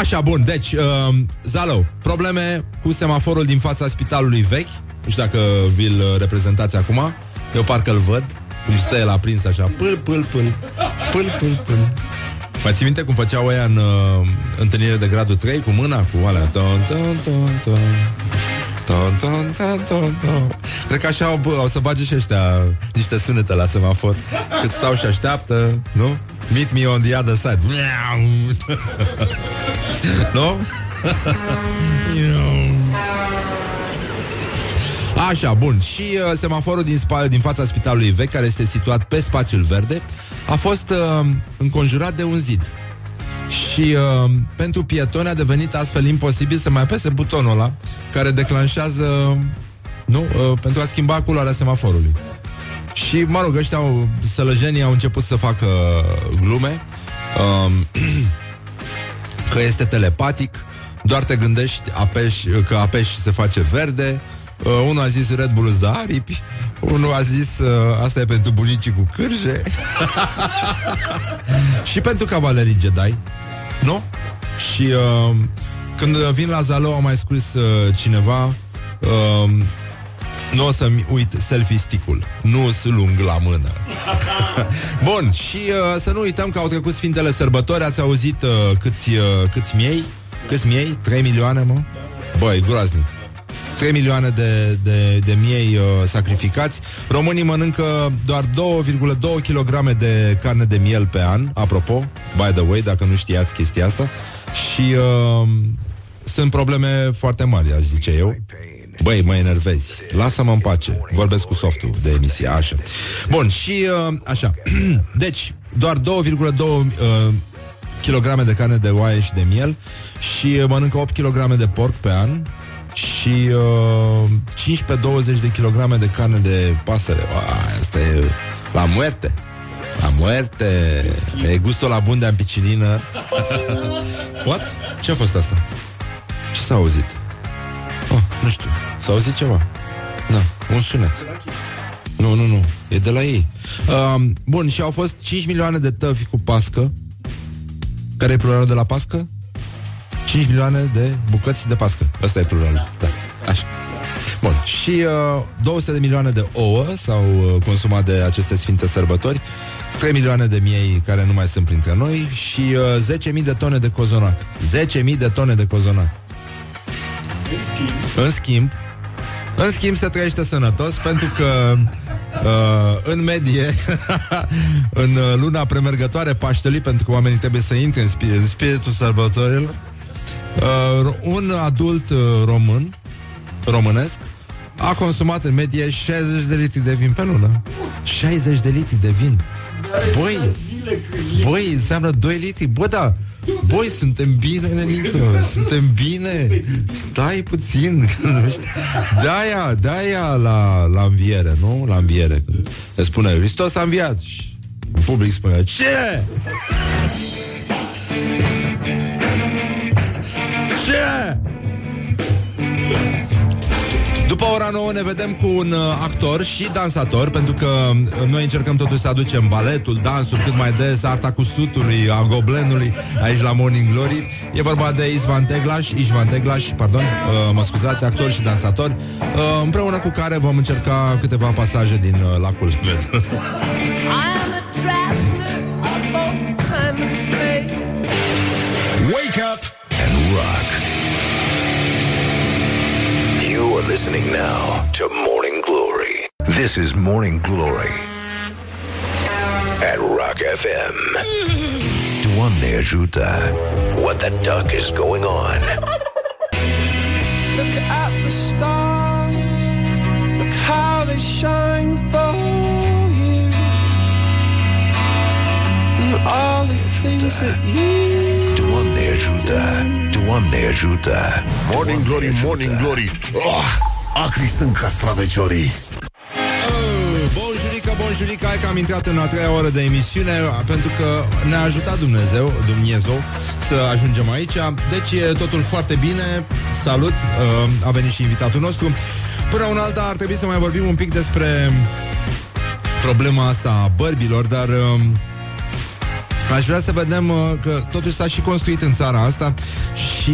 Așa, bun, deci Zalău, probleme cu semaforul din fața spitalului vechi. Nu știu dacă vi-l reprezentați acum. Eu parcă-l văd cum stă el aprins așa. Pâl. Mai ții minte cum făceau ăia în întâlnire de gradul 3 cu mâna, cu alea ton. Cred că așa o să bage și ăștia niște sunete la semafor, cât stau și așteaptă, nu? Meet me on the other side. Nu? Așa, bun. Și semaforul din fața spitalului vechi, care este situat pe spațiul verde, a fost înconjurat de un zid. Și pentru pietoni a devenit astfel imposibil să mai apese butonul ăla care declanșează, pentru a schimba culoarea semaforului. Și, mă rog, ăștia, sălăjenii au început să facă glume, că este telepatic, doar te gândești că apeși și se face verde. Unul a zis Red Bull îți dă aripi. Unul a zis asta e pentru bunicii cu cârje. Și pentru cavalerii Jedi, nu? Și când vin la Zalău a mai scris cineva, nu o să-mi uit selfie stick-ul, nu-s lung la mână. Bun, și să nu uităm că au trecut Sfintele Sărbători. Ați auzit câți miei? 3 milioane, mă? Băi, groaznic. 3 milioane de miei sacrificați. Românii mănâncă doar 2,2 kg de carne de miel pe an. Apropo, by the way, dacă nu știați chestia asta. Și sunt probleme foarte mari, aș zice eu. Băi, mă enervezi, lasă-mă în pace. Vorbesc cu softul de emisie, așa. Bun, și așa. Deci, doar 2,2 kg de carne de oaie și de miel. Și mănâncă 8 kg de porc pe an. Și 15-20 de kilograme de carne de pasăre. Asta e la muerte. La muerte. E gustul la bun de ampicilină. What? Ce-a fost asta? Ce s-a auzit? Oh, nu știu, s-a auzit ceva. Da, un sunet. Nu, e de la ei. Bun, și au fost 5 milioane de tăvi cu pască. Care e pluralul de la pască? 5 milioane de bucăți de pască. Asta e pluralul. Da. Așa. Bun. Și 200 de milioane de ouă s-au consumat de aceste sfinte sărbători. 3 milioane de miei care nu mai sunt printre noi. Și 10.000 de tone de cozonac. 10.000 de tone de cozonac. În schimb se trăiește sănătos, pentru că în medie în luna premergătoare Paștelui, pentru că oamenii trebuie să intre în spiritul sărbătorilor, un adult românesc a consumat în medie 60 de litri de vin pe lună. 60 de litri de vin. Băi, înseamnă 2 litri. Bă, da. Băi, suntem bine, nenică. Suntem bine. Stai puțin. De-aia la înviere, nu? La înviere. Se spune, Hristos a înviat. În public spune, ce? Ce? După ora ora 9 ne vedem cu un actor și dansator, pentru că noi încercăm totuși să aducem baletul, dansul, cât mai des, arta cusutului, a goblenului, aici la Morning Glory. E vorba de István Téglás, mă scuzați, actor și dansator, împreună cu care vom încerca câteva pasaje din Lacul Smet. Wake up and rock. You are listening now to Morning Glory. This is Morning Glory at Rock FM. Doamne ajută. What the duck is going on? Look at the stars. Look how they shine for you. And all the things that you. Doamne ajută! Doamne ajută! Morning Glory, Morning Glory! Oh, acri sunt castraveciorii! Bun jurica, că am intrat în a treia oră de emisiune, pentru că ne-a ajutat Dumnezeu să ajungem aici. Deci e totul foarte bine. Salut! A venit și invitatul nostru. Până un alta ar trebui să mai vorbim un pic despre problema asta a bărbilor, dar... aș vrea să vedem că totuși s-a și construit în țara asta și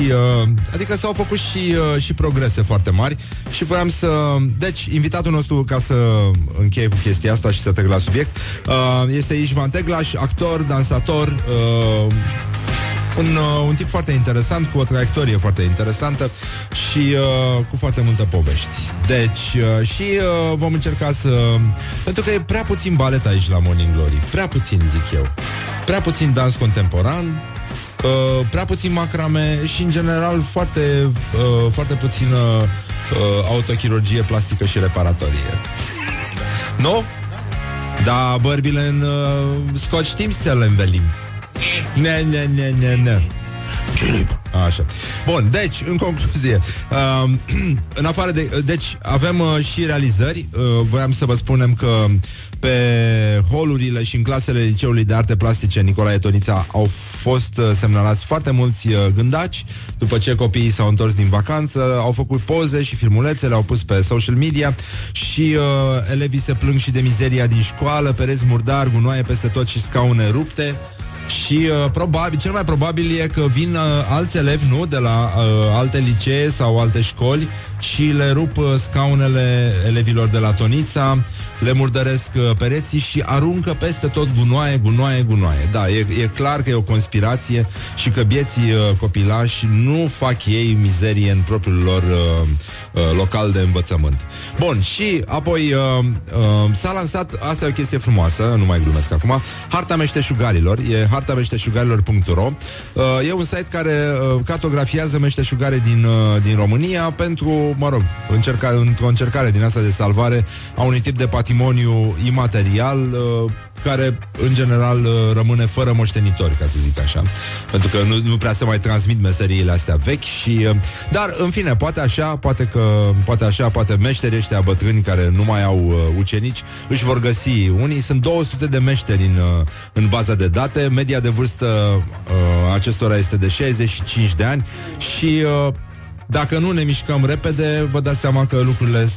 adică s-au făcut și progrese foarte mari și voiam să... Deci, invitatul nostru, ca să închei cu chestia asta și să trec la subiect, este István Téglás, actor, dansator, un tip foarte interesant, cu o traiectorie foarte interesantă și cu foarte multă povești. Deci, și vom încerca să... Pentru că e prea puțin balet aici la Morning Glory. Prea puțin, zic eu. Prea puțin dans contemporan, prea puțin macrame și, în general, foarte puțină autochirurgie plastică și reparatorie. Nu? Da, bărbile în Scotch știm să le învelim. Ne. Așa. Bun, deci, în concluzie, în afară de... Deci, avem și realizări. Voiam să vă spunem că pe holurile și în clasele Liceului de Arte Plastice Nicolae Tonița au fost semnalați foarte mulți gândaci. După ce copiii s-au întors din vacanță, au făcut poze și filmulețe, le-au pus pe social media și elevii se plâng și de mizeria din școală, pereți murdari, gunoaie peste tot și scaune rupte. Și probabil, cel mai probabil e că vin alți elevi, nu? De la alte licee sau alte școli și le rup scaunele elevilor de la Tonița, le murdăresc pereții și aruncă peste tot gunoaie. Da, e clar că e o conspirație și că bieții copilași nu fac ei mizerie în propriul lor local de învățământ. Bun, și apoi s-a lansat, asta e o chestie frumoasă, nu mai glumesc acum, harta meșteșugarilor, e hartameșteșugarilor.ro. E un site care cartografiază meșteșugare din România pentru, mă rog, într-o încercare din asta de salvare a unui tip de patrimoniu imaterial care, în general, rămâne fără moștenitori, ca să zic așa. Pentru că nu prea se mai transmit meseriile astea vechi și... Dar, în fine, poate meșterii ăștia bătrâni care nu mai au ucenici își vor găsi unii. Sunt 200 de meșteri în baza de date. Media de vârstă acestora este de 65 de ani și dacă nu ne mișcăm repede, vă dați seama că lucrurile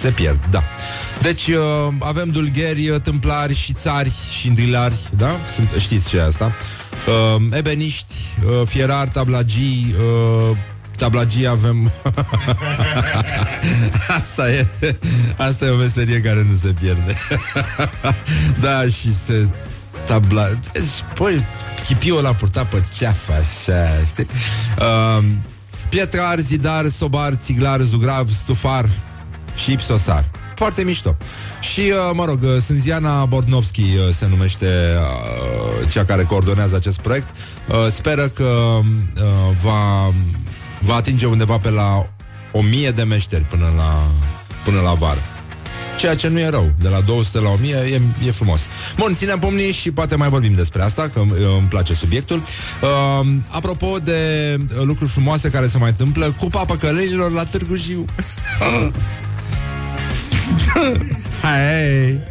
se pierd, da. Deci avem dulgheri, tâmplari și țari și îndrilari, da? Știți ce e asta? Ebeniști, fierari, tablagii, tablagii avem... Asta e o meserie care nu se pierde. Da, și se... Tabla... Deci, păi, chipiul l-a purtat pe ceafă, așa, știi? Pietrar, zidar, sobar, țiglar, zugrav, stufar... și ipsosar. Foarte mișto. Și, mă rog, Sânziana Bordnovski se numește cea care coordonează acest proiect. Speră că va atinge undeva pe la 1000 de meșteri până la vară. Ceea ce nu e rău. De la 200 la 1000 e frumos. Bun, ținem pumnii și poate mai vorbim despre asta, că îmi place subiectul. Apropo de lucruri frumoase care se mai întâmplă, Cupa Păcălărilor la Târgu Jiu. Hei.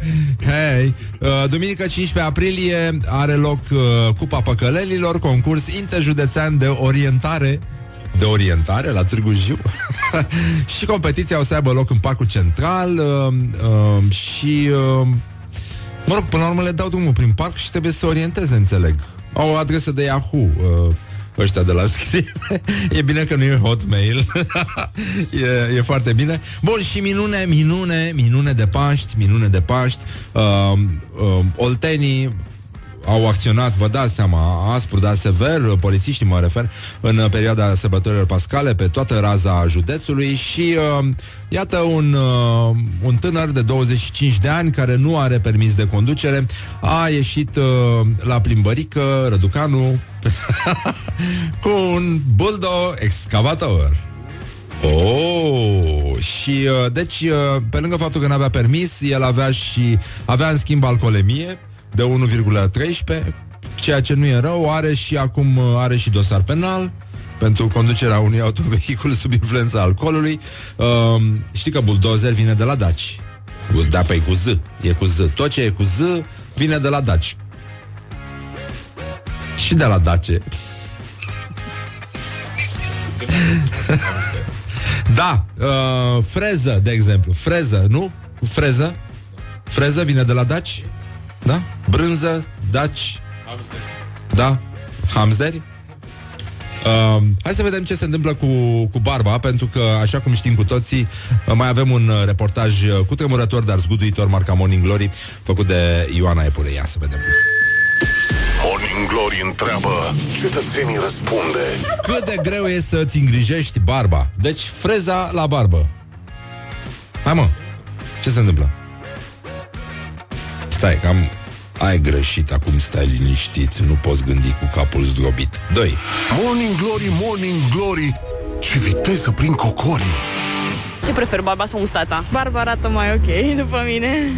Duminică 15 aprilie are loc Cupa Păcălelilor, concurs interjudețean de orientare de orientare la Târgu Jiu. Și competiția o să aibă loc în Parcul Central și... mă rog, până la urmă le dau drumul prin parc și trebuie să se orienteze, înțeleg. Au o adresă de Yahoo, ăștia de la scriere. E bine că nu e Hotmail. E foarte bine. Bun, și minune de Paști, oltenii au acționat, vă dați seama, aspru, dar sever, polițiștii mă refer, în perioada sărbătorilor pascale pe toată raza județului și iată un tânăr de 25 de ani care nu are permis de conducere a ieșit la plimbărică, Răducanu, cu un buldo excavator. Oh, și deci, pe lângă faptul că n-avea permis, el avea și avea în schimb alcoolemie de 1,13, ceea ce nu e rău, are și acum are și dosar penal pentru conducerea unui autovehicul sub influența alcoolului. Știi că buldozer vine de la daci. Da, păi cu Z, e cu Z. Tot ce e cu Z vine de la daci. Și de la dace. Da, freză, de exemplu. Freză, nu? Freză? Freză vine de la daci? Da? Brânză, daci. Hamster. Da? Hamsteri? Hai să vedem ce se întâmplă cu barba, pentru că, așa cum știm cu toții, mai avem un reportaj cutremurător, dar zguduitor, marca Morning Glory, făcut de Ioana Epure. Ia să vedem. Morning Glory întreabă, cetățenii răspunde. Cât de greu e să-ți îngrijești barba? Deci, freza la barbă. Hai mă, ce se întâmplă? Stai, că ai greșit, acum stai liniștiți, nu poți gândi cu capul zdrobit. 2. Morning Glory, Morning Glory, ce viteză prin cocori. Ce prefer, barba sau mustața? Barba arată mai ok, după mine.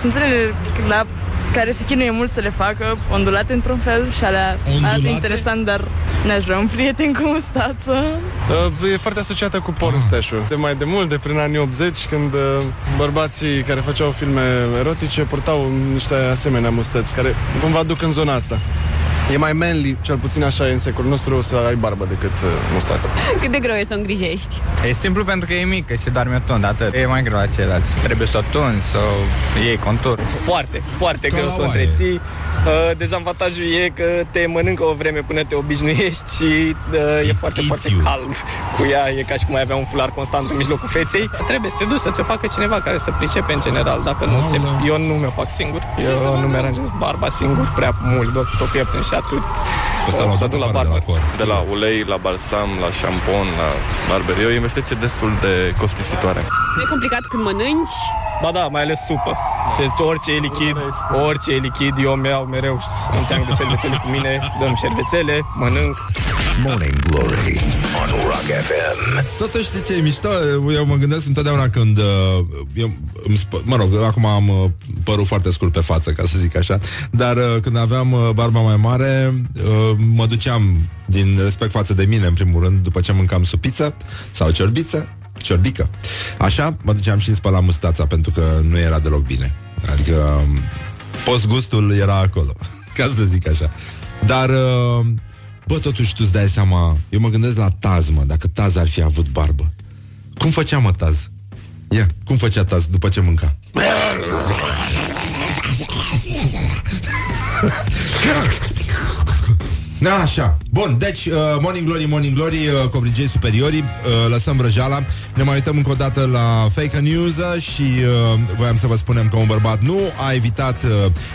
Sunt unele la care se chinuie mult să le facă, ondulate într-un fel și alea arată interesant, dar n-aș vrea un prieten cu mustață. E foarte asociată cu porn-stash-ul. De mai de mult, de prin anii 80, când bărbații care făceau filme erotice purtau niște asemenea mustăți, care cumva duc în zona asta. E mai manly, cel puțin așa e în secolul nostru, să ai barbă decât mustață. Cât de greu e să o îngrijești? E simplu pentru că e mică și doarme tund, atât. E mai greu la ceilalți. Trebuie să o tunzi, să iei contur. Foarte, foarte greu să o întreții. Dezavantajul e că te mănâncă o vreme până te obișnuiești și e foarte, foarte calm cu ea. E ca și cum ai avea un fular constant în mijlocul feței. Trebuie să te duci să-ți o facă cineva care să pricepe în general. Dacă nu, eu nu mi-o fac singur. Eu nu mi-aranjez barba singur prea mult, tot o pieptăn și atât. Păi la barber. De la ulei, la balsam, la șampon, la barberie. E o investiție destul de costisitoare. Nu e complicat când mănânci? Ba da, mai ales supă. Orice e lichid, eu mi-au mereu. Îmi team de șervețele cu mine, dăm șervețele, mănânc. Morning Glory on Rock FM. Totuși, știi ce e mișto? Eu mă gândesc întotdeauna când... mă rog, acum am părul foarte scurt pe față, ca să zic așa, dar când aveam barba mai mare, mă duceam din respect față de mine, în primul rând, după ce mâncam supiță sau ciorbică. Așa, mă duceam și îmi spălam mustața, pentru că nu era deloc bine. Adică post-gustul era acolo, ca să zic așa. Dar, bă, totuși tu îți dai seama, eu mă gândesc la Taz, mă, dacă Taz ar fi avut barbă. Cum făcea, mă, Taz? Ia, cum făcea Taz după ce mânca? Așa, bun, deci Morning Glory, Morning Glory, covrigei superiorii, lăsăm vrăjala. Ne mai uităm încă o dată la fake news și voiam să vă spunem că un bărbat nu a evitat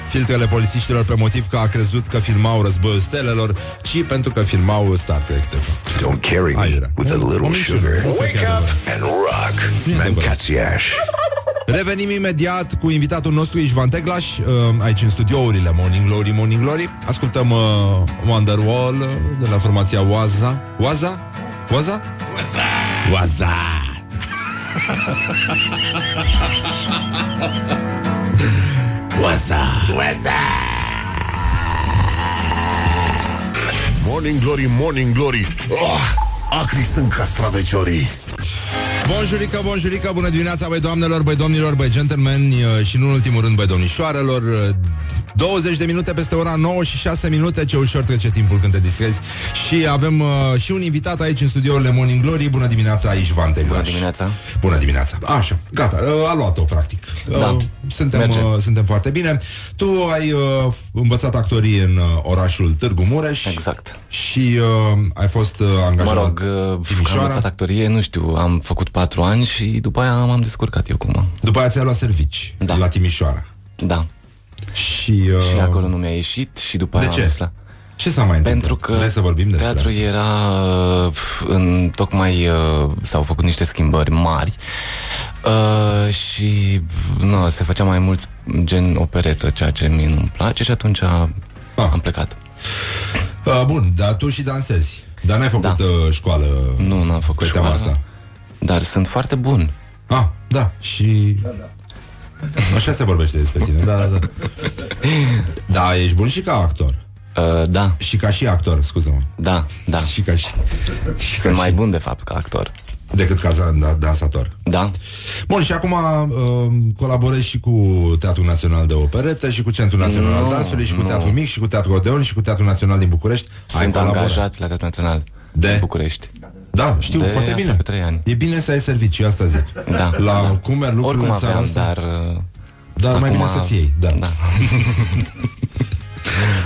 filtrele polițiștilor pe motiv că a crezut că filmau Războiul Stelelor, ci pentru că filmau Star Trek. Don't carry me with a little sugar. Wake up and rock. Mancațiaș. Revenim imediat cu invitatul nostru István Téglás, aici în studiourile Morning Glory, Morning Glory. Ascultăm Wonderwall de la formația Waza. Waza. Morning Glory, Morning Glory. Oh, acri sunt castraveciorii. Bonjurică, bonjurică, bună dimineața, băi doamnelor, băi domnilor, băi gentlemen și, nu în ultimul rând, băi domnișoarelor. 20 de minute peste ora 9 și 6 minute, ce ușor trece timpul când te distrezi. Și avem și un invitat aici în studioul Morning Glory. Bună dimineața, István Téglás. Bună dimineața. Bună dimineața. Așa, gata, a luat-o, practic. Da. Suntem foarte bine. Tu ai învățat actorie în orașul Târgu Mureș. Exact. Și ai fost angajat. Mă rog, am învățat actorie, nu știu, am făcut 4 ani și după aia m-am descurcat eu cum. După aia ți-ai luat servici, da, la Timișoara. Da. Și acolo nu mi-a ieșit și după aia am la... Ce s-a mai întâmplat? Pentru că să vorbim despre teatrul asta. Era în tocmai s-au făcut niște schimbări mari și nu, se făcea mai mult gen operetă, ceea ce mie nu-mi place și atunci am plecat. Bun, dar tu și dansezi. Dar n-ai făcut școală. Nu, n-am făcut școală asta. Dar sunt foarte bun. Ah, da, și... Da, da. Așa se vorbește despre tine. Da, da, da. Da, ești bun și ca actor. Da. Și ca și actor, scuze-mă. Da, da. Și ca și... Sunt mai bun, de fapt, ca actor decât ca dansator. Da. Bun, și acum colaborezi și cu Teatrul Național de Operetă și cu Centrul Național al Dansului și cu Teatrul Mic și cu Teatrul Odeon și cu Teatrul Național din București. Sunt angajat la Teatrul Național din București. Da, știu, de foarte bine. 3 ani. E bine să ai serviciu, asta zic. Da. La cum merg lucrurile în țara asta. Dar mai bine să-ți iei. Da. Da.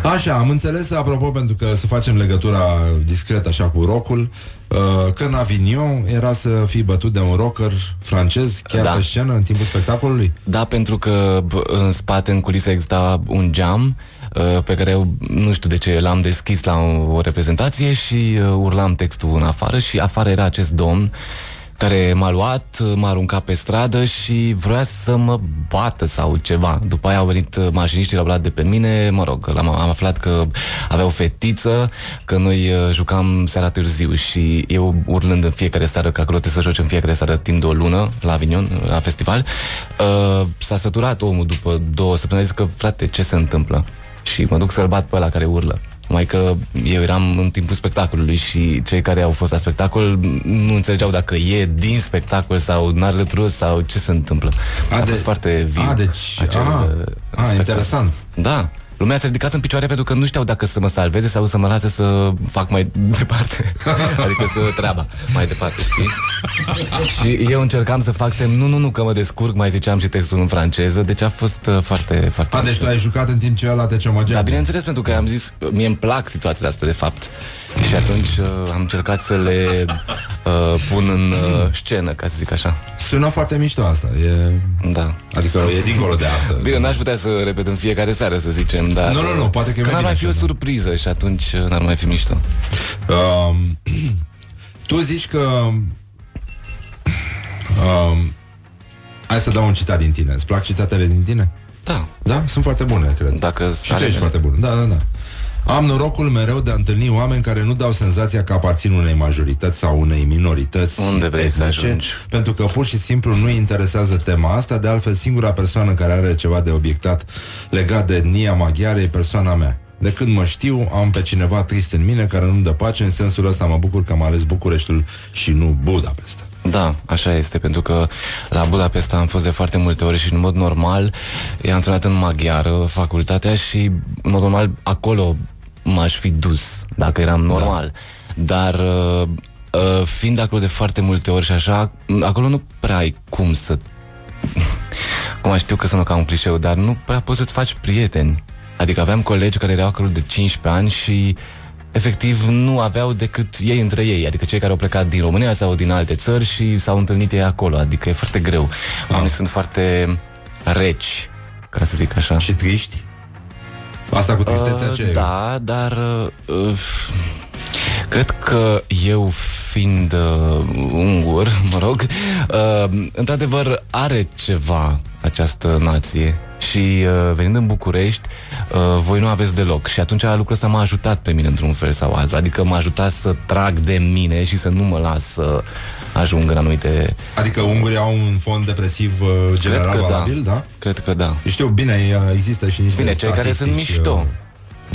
Așa, am înțeles, apropo, pentru că să facem legătura discret așa cu rock-ul, că în Avignon era să fii bătut de un rocker francez chiar pe scenă în timpul spectacolului. Da, pentru că în spate, în culise, exista un geam pe care eu, nu știu de ce, l-am deschis la o reprezentație și urlam textul în afară și afară era acest domn care m-a luat, m-a aruncat pe stradă și vrea să mă bată sau ceva. După aia au venit mașiniștii, l-au luat de pe mine, mă rog, am aflat că avea o fetiță, că noi jucam seara târziu și eu urlând în fiecare seară, că acolo trebuie să joci în fiecare seară timp de o lună, la Avignon, la festival, s-a săturat omul după 2 săptămâni, a zis că, frate, ce se întâmplă? Și mă duc să-l bat pe ăla care urlă. Numai că eu eram în timpul spectacolului și cei care au fost la spectacol nu înțelegeau dacă e din spectacol sau n-ar lătru sau ce se întâmplă. A fost foarte viu. Interesant. Da. Lumea s-a ridicat în picioare pentru că nu știau dacă să mă salveze sau să mă lase să fac mai departe. Adică să treaba mai departe, știi? Și eu încercam să fac semn, nu, că mă descurc, mai ziceam și textul în franceză, deci a fost foarte, foarte... Deci tu ai jucat în timp ce ăla te ciomăgea. Da, bineînțeles, pentru că am zis, mie îmi plac situațiile astea, de fapt. Și atunci am încercat să le pun în scenă, ca să zic așa. Sună foarte mișto asta, e... Da. Adică e dincolo de artă. Bine, n-aș putea să repet în fiecare seară, să zicem. Dar nu, poate că n-ar mai fi o surpriză și atunci n-ar mai fi mișto. Tu zici că hai să dau un citat din tine. Îți plac citatele din tine? Da. Da? Sunt foarte bune, cred. Și tu ești foarte bun. Da. Am norocul mereu de a întâlni oameni care nu dau senzația că aparțin unei majorități sau unei minorități. Unde vrei etnice, să ajungi? Pentru că pur și simplu nu-i interesează tema asta. De altfel, singura persoană care are ceva de obiectat legat de etnia maghiară e persoana mea. De când mă știu, am pe cineva trist în mine care nu-mi dă pace. În sensul ăsta mă bucur că am ales Bucureștiul și nu Budapest. Da, așa este, pentru că la Budapest am fost de foarte multe ori și în mod normal i-am întâlnit în maghiară facultatea și în mod normal acolo m-aș fi dus, dacă eram normal. Da. Dar fiind acolo de foarte multe ori și așa, acolo nu prea ai cum să... Acum știu că sună ca un clișeu, dar nu prea poți să-ți faci prieteni. Adică aveam colegi care erau acolo de 15 ani și efectiv nu aveau decât ei între ei. Adică cei care au plecat din România sau din alte țări și s-au întâlnit ei acolo. Adică e foarte greu. Oamenii sunt foarte reci, ca să zic așa. Și triști? Asta cu tristețea ce e? Da, dar cred că eu, fiind ungur, mă rog, într-adevăr are ceva această nație. Și venind în București, voi nu aveți deloc. Și atunci lucrul ăsta m-a ajutat pe mine într-un fel sau altul. Adică m-a ajutat să trag de mine și să nu mă las să ajung în anumite... Adică ungurii au un fond depresiv general valabil, da? Cred că da. Știu, bine, există și niște statistici. Bine, cei care sunt mișto.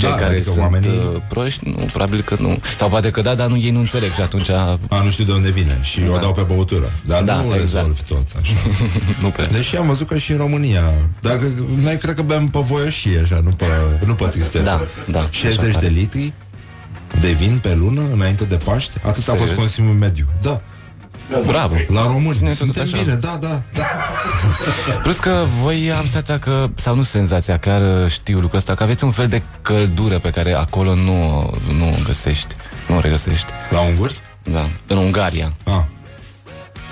cei da, care adică sunt oamenii... proști? Nu, probabil că nu. Sau poate că da, dar nu, ei nu înțeleg și atunci... nu știu de unde vine și da. O dau pe băutură. Dar da, nu rezolv tot așa. Nu prea. Deși am văzut că și în România. Dacă, noi cred că bem pe voioșie așa, nu pe tristețe. Da, da, 60 de litri de vin pe lună, înainte de Paști. Atât a fost consumul mediu. Da. Bravo! La români, suntem bine, da. Plus că voi am senzația că, sau nu senzația, chiar știu lucrul ăsta, că aveți un fel de căldură pe care acolo nu găsești, nu o regăsești. La unguri? Da, în Ungaria. Ah.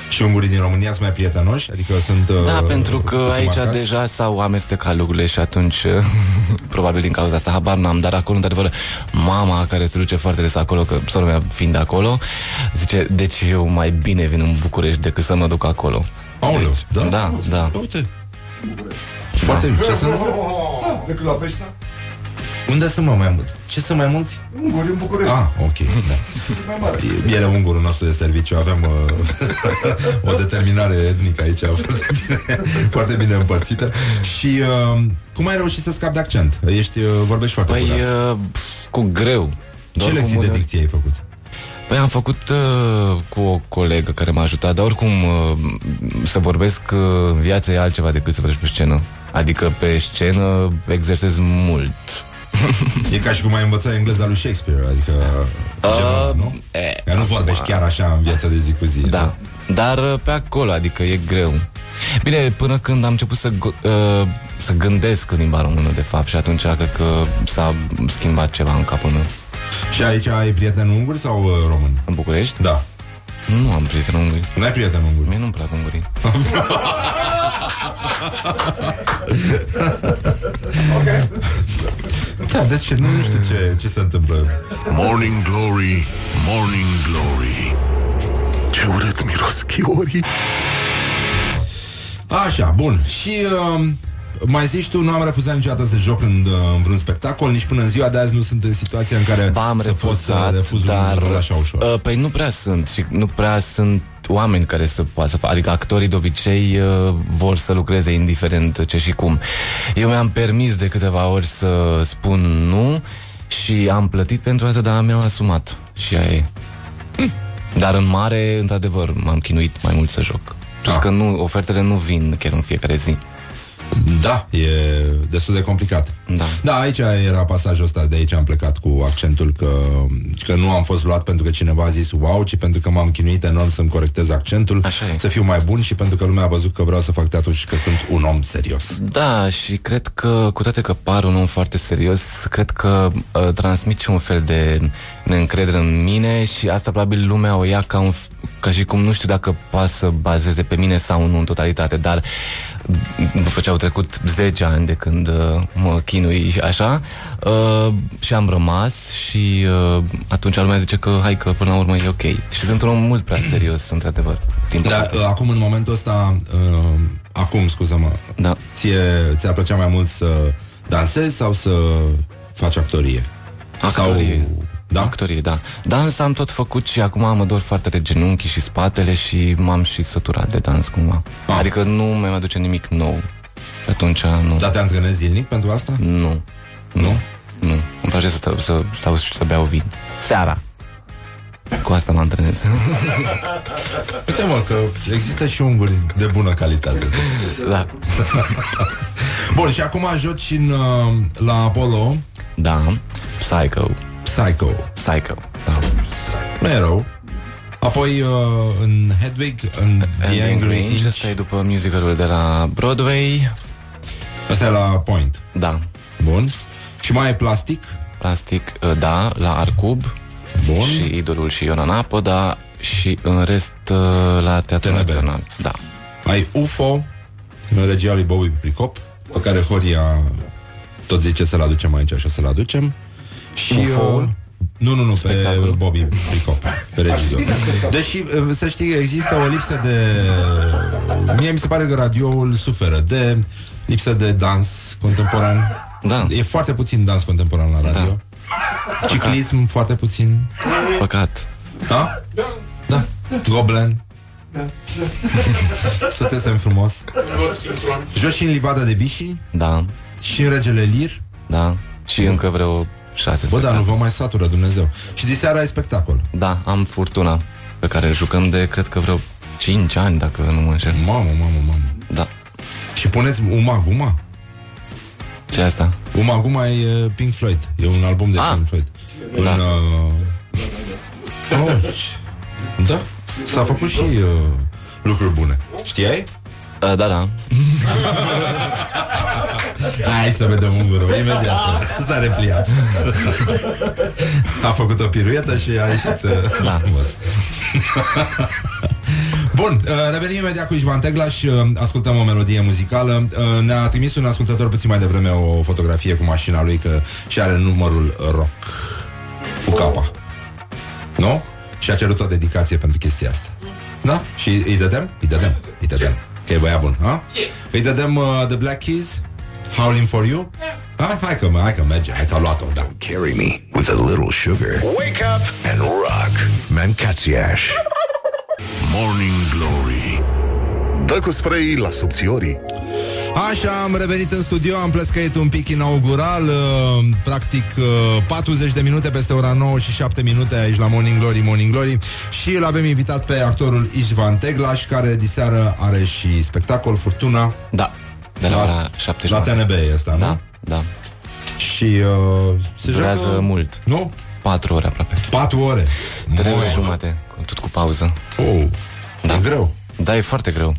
Și ungurii din România sunt mai prietenoși? Adică sunt... Da, pentru că aici deja s-au amestecat lucrurile și atunci, probabil din cauza asta, habar n-am, dar acolo, într-adevăr, mama care se duce foarte des acolo, că sora mea fiind de acolo, zice, deci eu mai bine vin în București decât să mă duc acolo. Aoleu, deci, da. Uite, foarte bine. Decât la Peșta? Unde să mă mai mult? Ce să mai mulți? Unguri în București. Ah, ok, da. Era ungurul nostru de serviciu, aveam o determinare etnică aici, foarte bine împărțită. Și cum ai reușit să scapi de accent? Vorbești foarte curat. Cu greu. Ce lecții de dicție ai făcut? Păi am făcut cu o colegă care m-a ajutat, dar oricum să vorbesc în viață e altceva decât să vorbești pe scenă. Adică pe scenă exersez mult. E ca și cum ai învățat engleza lui Shakespeare, adică genul, nu? Că nu vorbești chiar așa în viața de zi cu zi. Da, nu? Dar pe acolo, adică e greu. Bine, până când am început să gândesc în limba română, de fapt, și atunci cred că s-a schimbat ceva în capul meu. Și aici ai prieten unguri sau român? În București? Da. Nu am prieten unguri. Nu ai prieten unguri? Mie nu-mi plac ungurii. Okay. Da, deci nu știu ce se întâmplă. Morning Glory, Morning Glory, ce urât miros chiorii. Așa, bun. Și mai zici tu, nu am refuzat niciodată să joc în vreun spectacol. Nici până în ziua de azi nu sunt în situația în care să pot să refuz un rol așa ușor. Păi nu prea sunt. Și nu prea sunt oameni care să poată să facă. Adică actorii de obicei vor să lucreze indiferent ce și cum. Eu mi-am permis de câteva ori să spun nu și am plătit pentru asta, dar mi-am asumat și aia. Dar în mare, într-adevăr, m-am chinuit mai mult să joc. Plus că ofertele nu vin chiar în fiecare zi. Da, e destul de complicat. Da, aici era pasajul ăsta. De aici am plecat cu accentul că nu am fost luat pentru că cineva a zis wow, ci pentru că m-am chinuit enorm să-mi corectez accentul, să fiu mai bun. Și pentru că lumea a văzut că vreau să fac teatru și că sunt un om serios. Da, și cred că, cu toate că par un om foarte serios, cred că transmit și un fel de neîncredere în mine. Și asta probabil lumea o ia ca și cum nu știu dacă poate să bazeze pe mine sau nu în totalitate. Dar după ce au trecut 10 ani de când mă chinui așa și am rămas și atunci lumea zice că hai că până la urmă e ok. Și sunt un om mult prea serios, într-adevăr. Dar acum, în momentul ăsta, acum, scuză-mă, ți-ar plăcea mai mult să dansezi sau să faci actorie? Actorie. Sau... Da? Actorie, da. Dans am tot făcut și acum mă dor foarte de genunchii și spatele și m-am și săturat de dans cumva. Adică nu mai aduce nimic nou. Atunci nu. Dar te antrenezi zilnic pentru asta? Nu. Îmi place să stau și să beau vin. Seara. Cu asta mă antrenez. Uite mă, că există și unguri de bună calitate. Da. Bun, și acum joci la Apollo. Da, Psycho. Da. Nu e rău. Apoi în Hedwig, în The Angry Inch. Asta e după musicalul de la Broadway. Asta e la Point. Da. Bun. Și mai e Plastic? Plastic, da, la Arcub. Bun. Și Idolul și Iona în apă, da. Și în rest la Teatrul Național. Da. Ai UFO, în regia lui Bobby Pricop, pe care Horia tot zice să-l aducem aici și să-l aducem. Și nu, spectacol. Pe Bobby Pricop, pe regizor. Deși, să știi, există o lipsă de... Mie mi se pare că radioul suferă de lipsă de dans contemporan. Da. E foarte puțin dans contemporan la radio. Da. Ciclism, foarte puțin. Păcat. Da? Da. Goblen. Să țesem frumos. Joci și în Livada de Vișini. Da. Și în Regele Lir. Da. Și încă vreo 6 spectacole. Bă, dar nu vă mai satură Dumnezeu. Și diseară ai spectacol. Da, am Furtuna, pe care îl jucăm de, cred că vreo 5 ani, dacă nu mă înșel. Mamă. Da. Și puneți Umaguma? Ce asta? Umaguma e Pink Floyd. E un album de Pink Floyd. Da. În, da. S-a făcut și lucruri bune. Știai? Da. Hai să vedem un gură. Imediat s-a repliat. A făcut o piruietă și a ieșit. Da. Bun, revenim imediat cu István Téglás. Ascultăm o melodie muzicală. Ne-a trimis un ascultător puțin mai devreme o fotografie cu mașina lui, că și are numărul rock cu capa, nu? Și a cerut o dedicație pentru chestia asta. Da? Și îi dădem? Îi dădem. Că e băia bun, ha? Îi dădem The Black Keys, Howling for You. Ha? Hai că merge, hai că a luat-o, da. Carry me with a little sugar. Wake up and rock. Mancațiaș. Morning Glory. Dă cu spray la subțiorii. Așa, am revenit în studio, am plescăit un pic inaugural, practic 40 de minute peste ora 9 și 7 minute aici la Morning Glory. Și îl avem invitat pe actorul István Téglás, care diseară are și spectacol Furtuna. Da, de la 7. La TNB e asta, nu? Da. Și se durează joacă... mult. Nu? 4 ore aproape. 4 ore? 3 ore jumate, tot cu pauză. Oh, da. E greu. Da, e foarte greu.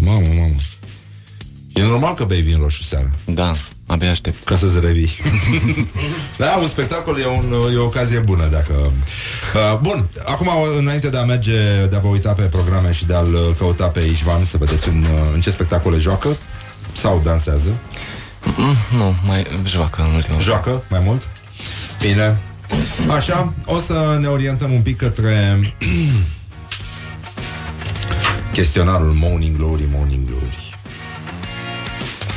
Mamă. E normal că bei vin roșu seara. Da, abia aștept. Ca să-ți revii. Da, un spectacol e o ocazie bună dacă... Bun, acum înainte de a merge, de a vă uita pe programe și de a-l căuta pe István, să vedeți în ce spectacole joacă sau dansează. Nu, mai joacă în ultimul. Joacă mai mult? Bine. Așa, o să ne orientăm un pic către... chestionarul Morning Glory.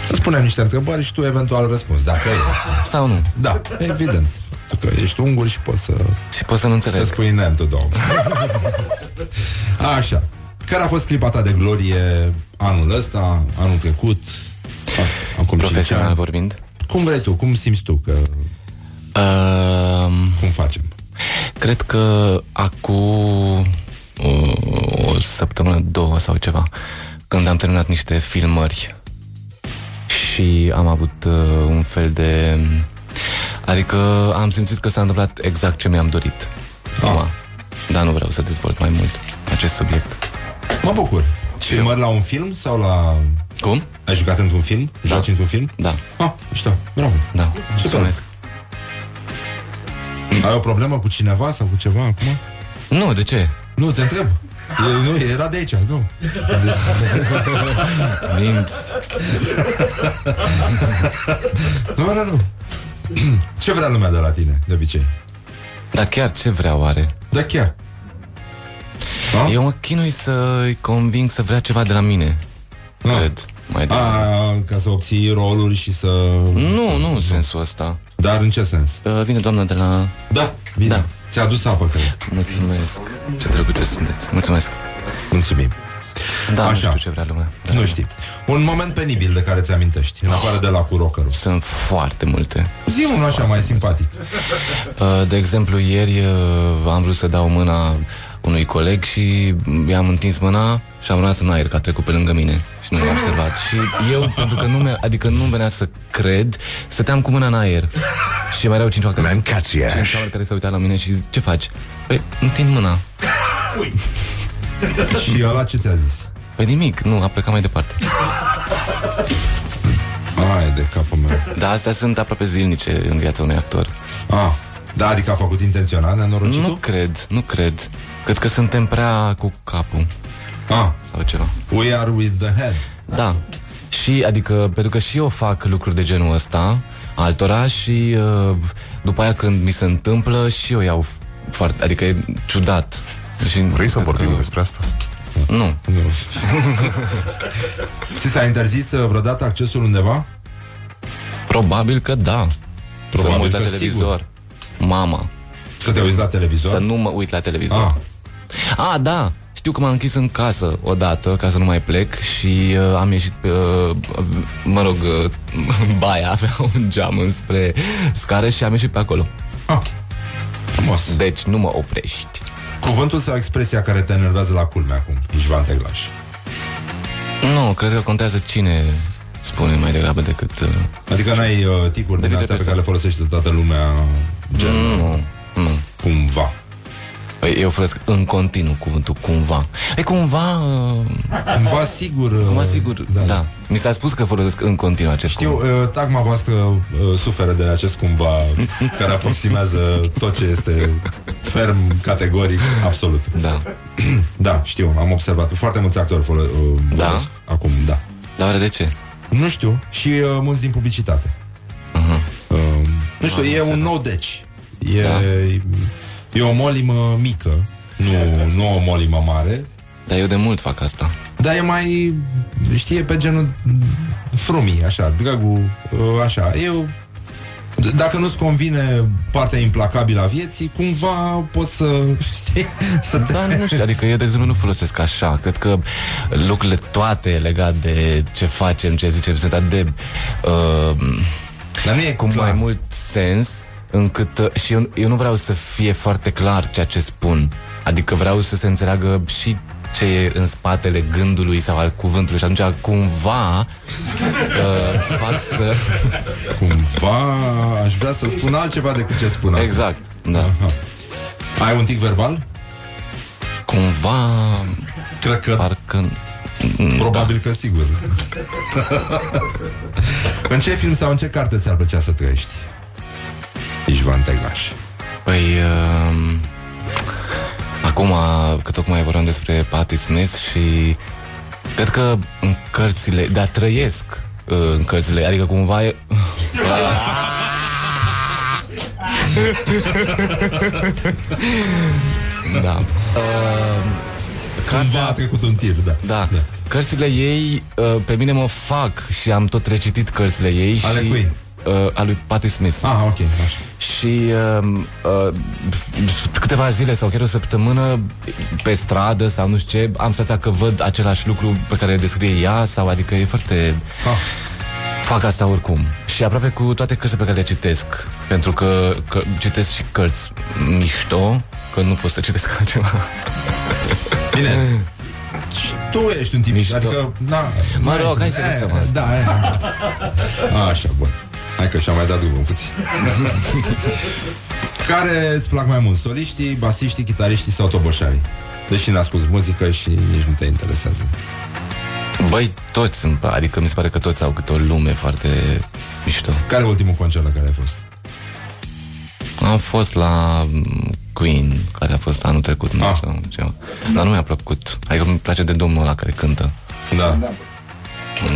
Îți punem niște întrebări și tu eventual răspunzi, dacă e. Sau nu. Da, evident. Că ești ungur și poți să... Și poți să nu înțelegi. Să spui neam tu, domn. Așa. Care a fost clipa ta de glorie anul ăsta, anul trecut? Acum profesional vorbind? Cum vrei tu, cum simți tu că... Cum facem? Cred că acum... o săptămână, două sau ceva, când am terminat niște filmări și am avut un fel de... Adică am simțit că s-a întâmplat exact ce mi-am dorit. Dar nu vreau să dezvolt mai mult acest subiect. Mă bucur. Filmări la un film sau la... Cum? Ai jucat într-un film? Da. Joci într-un film? Da. Știu. Bravo. Da. Mulțumesc. Ai o problemă cu cineva sau cu ceva acum? Nu, de ce? Nu, te întreb. Nu, era de aici, nu? Minți. Nu. Ce vrea lumea de la tine, de obicei? Dar chiar ce vrea oare? Da, chiar. Eu mă chinui să-i conving să vrea ceva de la mine. Cred. Mai ca să obții roluri și să... Nu în sensul ăsta. Dar în ce sens? Vine doamna de la... Da, vine. Da. Ți-a adus apă, cred. Mulțumesc. Ce drăguțe sunteți. Mulțumesc. Mulțumim. Da, așa. Nu știu ce vrea lumea. Nu știi. Un moment penibil de care ți-amintești, în afară de la cu rocker-ul. Sunt foarte multe. Zi unul așa mai simpatic. De exemplu, ieri am vrut să dau mâna unui coleg și i-am întins mâna și am rămas în aer, că a trecut pe lângă mine și nu l-am observat. Și eu, pentru că nu venea să cred, stăteam cu mâna în aer. Și mai erau 5 oameni care se uitau la mine și zic, ce faci? Păi, întind mâna. Și ăla ce ți-a zis? Păi nimic, nu, a plecat mai departe. Ai de capul meu. Dar astea sunt aproape zilnice în viața unui actor. Da, adică a făcut intenționat nenorocitul? Nu cred. Cred că suntem prea cu capul. Sau ceva. We are with the head. Da. Și, adică, pentru că și eu fac lucruri de genul ăsta altora și după aia când mi se întâmplă și eu iau foarte... Adică e ciudat. Și vrei să vorbim despre asta? Nu. Ți s-a interzis vreodată accesul undeva? Probabil că da. Probabil că televizor. Sigur. Mama. Să te uiți la televizor? Să nu mă uit la televizor. Da. Știu că m-am închis în casă odată, ca să nu mai plec, și am ieșit pe, baia avea un geam înspre scară și am ieșit pe acolo. Ah, frumos. Deci nu mă oprești. Cuvântul sau expresia care te enervează la culme acum, István Téglás? Nu, cred că contează cine spune mai degrabă decât... Adică n-ai ticuri din astea pe care le folosește toată lumea, gen... Nu, nu. Cumva. Păi eu folosesc în continuu cuvântul cumva. E cumva... Cumva sigur. Cumva sigur, da. Da. Mi s-a spus că folosesc în continuu acest cuvânt. Știu, tagma voastră suferă de acest cumva care aproximează tot ce este ferm, categoric, absolut. Da. Da, știu, am observat. Foarte mulți actori folosesc acum, da. Dar oare de ce? Nu știu. Și mulți din publicitate. Uh-huh. Nu știu, e un nou deci. E... Da. E o molimă mică, nu o molimă mare. Dar eu de mult fac asta. Dar e mai, știe, pe genul frumii, așa, dragul, așa. Eu, dacă nu-ți convine partea implacabilă a vieții, cumva poți să, știi, să te... Dar nu știu, adică eu, de exemplu, nu folosesc așa. Cred că lucrurile toate legate de ce facem, ce zicem, sunt atât de... Dar nu e cu mai mult sens... Încât, și eu nu vreau să fie foarte clar ceea ce spun. Adică vreau să se înțeleagă și ce e în spatele gândului sau al cuvântului. Și atunci cumva fac să... Cumva aș vrea să spun altceva decât ce spun. Exact, da. Aha. Ai un tic verbal? Cumva... Cred că... Parcă... Probabil că sigur. În ce film sau în ce carte ți-ar plăcea să trăiești? István Téglás. Păi, acum, că tocmai vorbim despre Patti Smith și cred că în cărțile, dar trăiesc în cărțile, adică cumva e... Da. Cumva a trecut un tir, da. Da. Da. Cărțile ei, pe mine mă fac și am tot recitit cărțile ei. Ale și... cui? A lui Patti Smith. Ah, ok, așa. Și câteva zile sau chiar o săptămână pe stradă sau nu știu ce, am senzația că văd același lucru pe care descrie ea sau adică e foarte... Fac asta oricum. Și aproape cu toate cărțile pe care le citesc, pentru că, citesc și cărți mișto, că nu pot să citesc altceva. Bine. Și tu ești un tip mișto. Adică, na, mă rog, hai să lăsăm asta. Da, aia. Așa, bun. Hai că și-am mai dat drumul puțin. Care îți plac mai mult? Soliștii, basiștii, chitariștii sau toboșarii? Deși n-a spus muzică și nici nu te interesează. Băi, toți sunt, adică mi se pare că toți au câte o lume foarte mișto. Care e ultimul concert la care ai fost? Am fost la Queen, care a fost anul trecut, nu sau ceva. Dar nu mi-a plăcut. Adică mi place de domnul ăla care cântă. Da.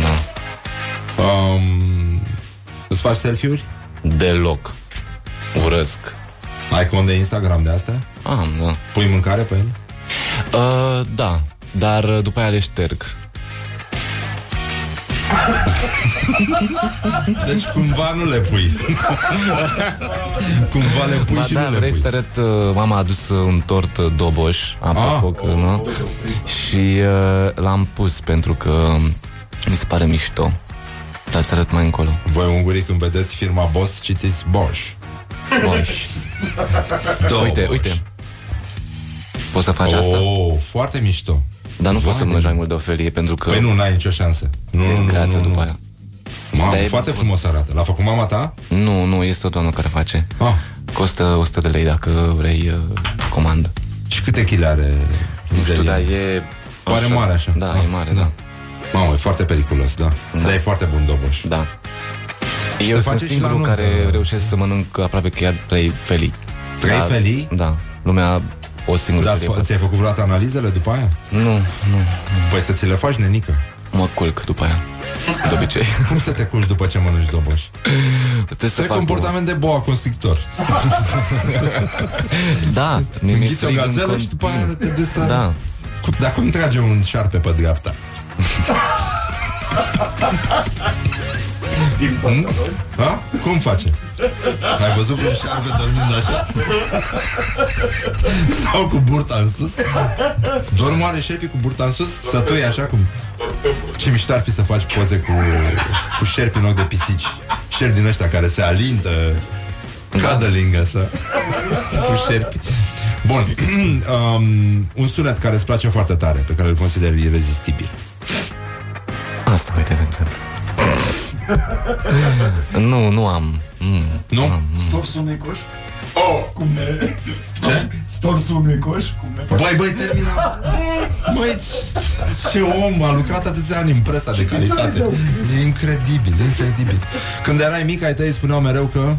Da. Îți faci selfie-uri? Deloc. Urăsc. Ai cont de Instagram de astea? Am, da. Pui mâncare pe el? Da, dar după aia le șterg. Deci cumva nu le pui. Cumva le pui, ba și da, nu le pui. Vrei să arăt, mama a adus un tort doboș, apropo, că, nu? Și l-am pus pentru că mi se pare mișto. Dar ți arăt mai încolo. Voi ungurii, când vedeți firma Bosch, citiți Bosch. Bosch. Uite, uite. Poți să faci asta? Oh, foarte mișto. Dar nu poți să mănânci mai mult de ofelie, pentru că... Păi nu, n-ai nicio șansă. Nu, după aia. Mamă, foarte frumos arată. L-a făcut mama ta? Nu, nu, este o doamnă care face. Costă 100 de lei dacă vrei să comandă. Și câte chile are? Nu știu, dar e... Pare mare așa. Da, e mare, da. Mamă, e foarte periculos, da. Dar e foarte bun doboș. Da. Eu sunt singurul care reușesc să mănânc aproape chiar 3 felii. 3 felii? Da. Lumea... O singură. Dar ți-ai făcut vreodată analizele după aia? Nu. Păi să ți le faci, nenică? Mă culc după aia, de obicei. Cum să te culci după ce mănânci doboș? Trebuie comportament de boa constrictor. Da. Înghiți o gazelă și după aia te duci să... Da. Dar cum trage un șarpe pe dreapta? Cum face? Ai văzut vreun șarpe dormind așa? Stau cu burta în sus. Dorm oare șerpii cu burta în sus? Sătui așa cum... Ce mișto ar fi să faci poze cu șerpi în loc de pisici. Șerpi din ăștia care se alintă. Cuddling așa. Cu șerpi. Bun. Un sunet care îți place foarte tare, pe care îl consideri irezistibil. Asta uite, pentru nu am. Nu? Storsul unui coș? Oh, cum e? Ce? Storsul unui coș? Băi, termină! Băi, ce om! A lucrat atâția ani în presa de calitate. E incredibil, incredibil. Când erai mic, ai tăi spuneau mereu că...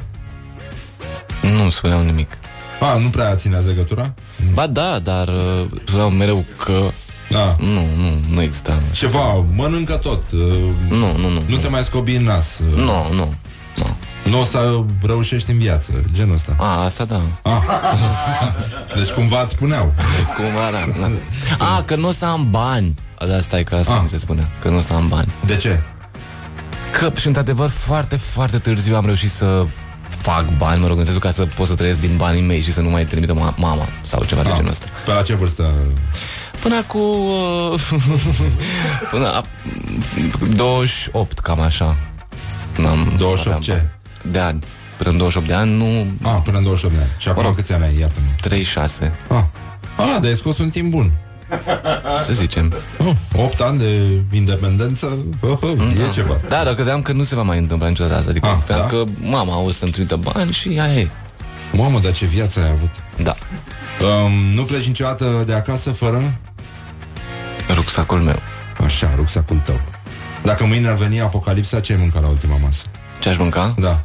Nu spuneau nimic. A, nu prea ținea legătura? Ba da, dar spuneau mereu că... Da. Nu exista. Ceva, mănâncă tot. Nu te mai scobi în nas. Nu. Nu o să reușești în viață, genul ăsta. A, asta da. Deci cumva îți spuneau. Cumva, da. A, că nu o să am bani. Da, stai că asta mi se spune. Că nu o să am bani. De ce? Că, și într-adevăr, foarte, foarte târziu am reușit să fac bani, mă rog, în sensul ca să pot să trăiesc din banii mei și să nu mai trimită mama sau ceva de genul ăsta. Pe la ce vârstă? Până cu... până a, 28, cam așa. 28 ce? De ani. Până în 28 de ani, nu... Ah, până în 28 de ani. Și acum câți ani ai, iartă-mă? 36. Ah, dar ai scos un timp bun. Să zicem. 8 ani de independență, e ceva. Da, dar credeam că nu se va mai întâmpla niciodată asta. Adică credeam că mama o să-mi trimită bani și aia e. Mamă, dar ce viață ai avut. Da. Nu pleci niciodată de acasă fără? Rucsacul meu. Așa, rucsacul tău. Dacă mâine ar veni apocalipsa, ce ai mânca la ultima masă? Ce aș mânca? Da.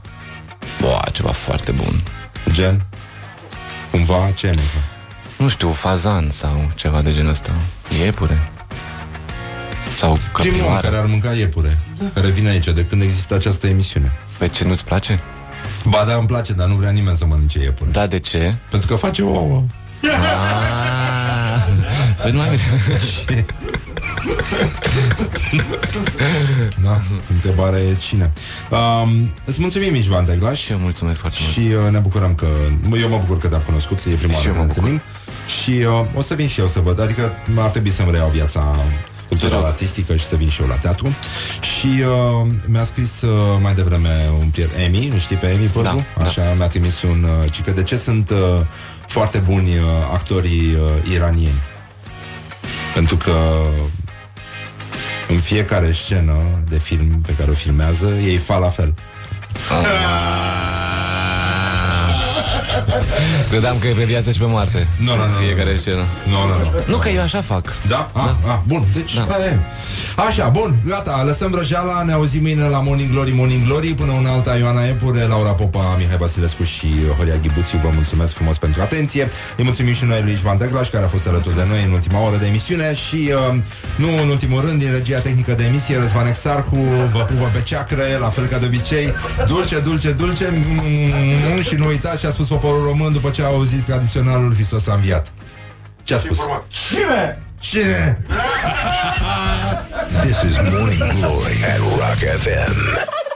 Boa, ceva foarte bun. Gen? Cumva, ce ai mânca? Nu știu, fazan sau ceva de genul ăsta. Iepure. Sau căpioară. Primul care ar mânca iepure, care vine aici de când există această emisiune. Păi ce, nu-ți place? Ba da, îmi place, dar nu vrea nimeni să mănânce iepure. Da, de ce? Pentru că face ouă. Păi nu mai bine. Da, întrebarea e cine. Îți mulțumim, István Téglás. Și eu mulțumesc foarte mult. Și ne bucurăm că... Eu mă bucur că te-am cunoscut, e prima oară că ne întâlnim. Și o să vin și eu să văd. Adică ar trebui să-mi reiau viața cultural artistică și să vin și eu la teatru. Și mi-a scris mai devreme un prieten, Emi, știi pe Emi Părvu? Da, așa, da. Mi-a trimis un cică. De ce sunt foarte buni actorii iranieni? Pentru că în fiecare scenă de film pe care o filmează, ei fac la fel. Credeam că e pe viață și pe moarte. Nu, fiecare scenă. Nu, că eu așa fac. Da? Bun, deci așa, bun, gata, lăsăm vrăjeala. Ne auzim mâine la Morning Glory, Morning Glory. Până una alta, Ioana Epure, Laura Popa, Mihai Vasilescu și Horia Ghibuțiu. Vă mulțumesc frumos pentru atenție. Îi mulțumim și noi lui István Téglás, care a fost alături de noi în ultima oră de emisiune. Și, nu în ultimul rând, din regia tehnică de emisie, Răzvan Exarhu. Vă pupă pe ceacre, la fel ca de obicei. Dulce, dulce, dulce. Și nu uitați ce a spus poporul român după ce a auzit tradiționalul Hristos a înviat. Ce a spus? Cine? Cine? This is Morning Glory at Rock FM.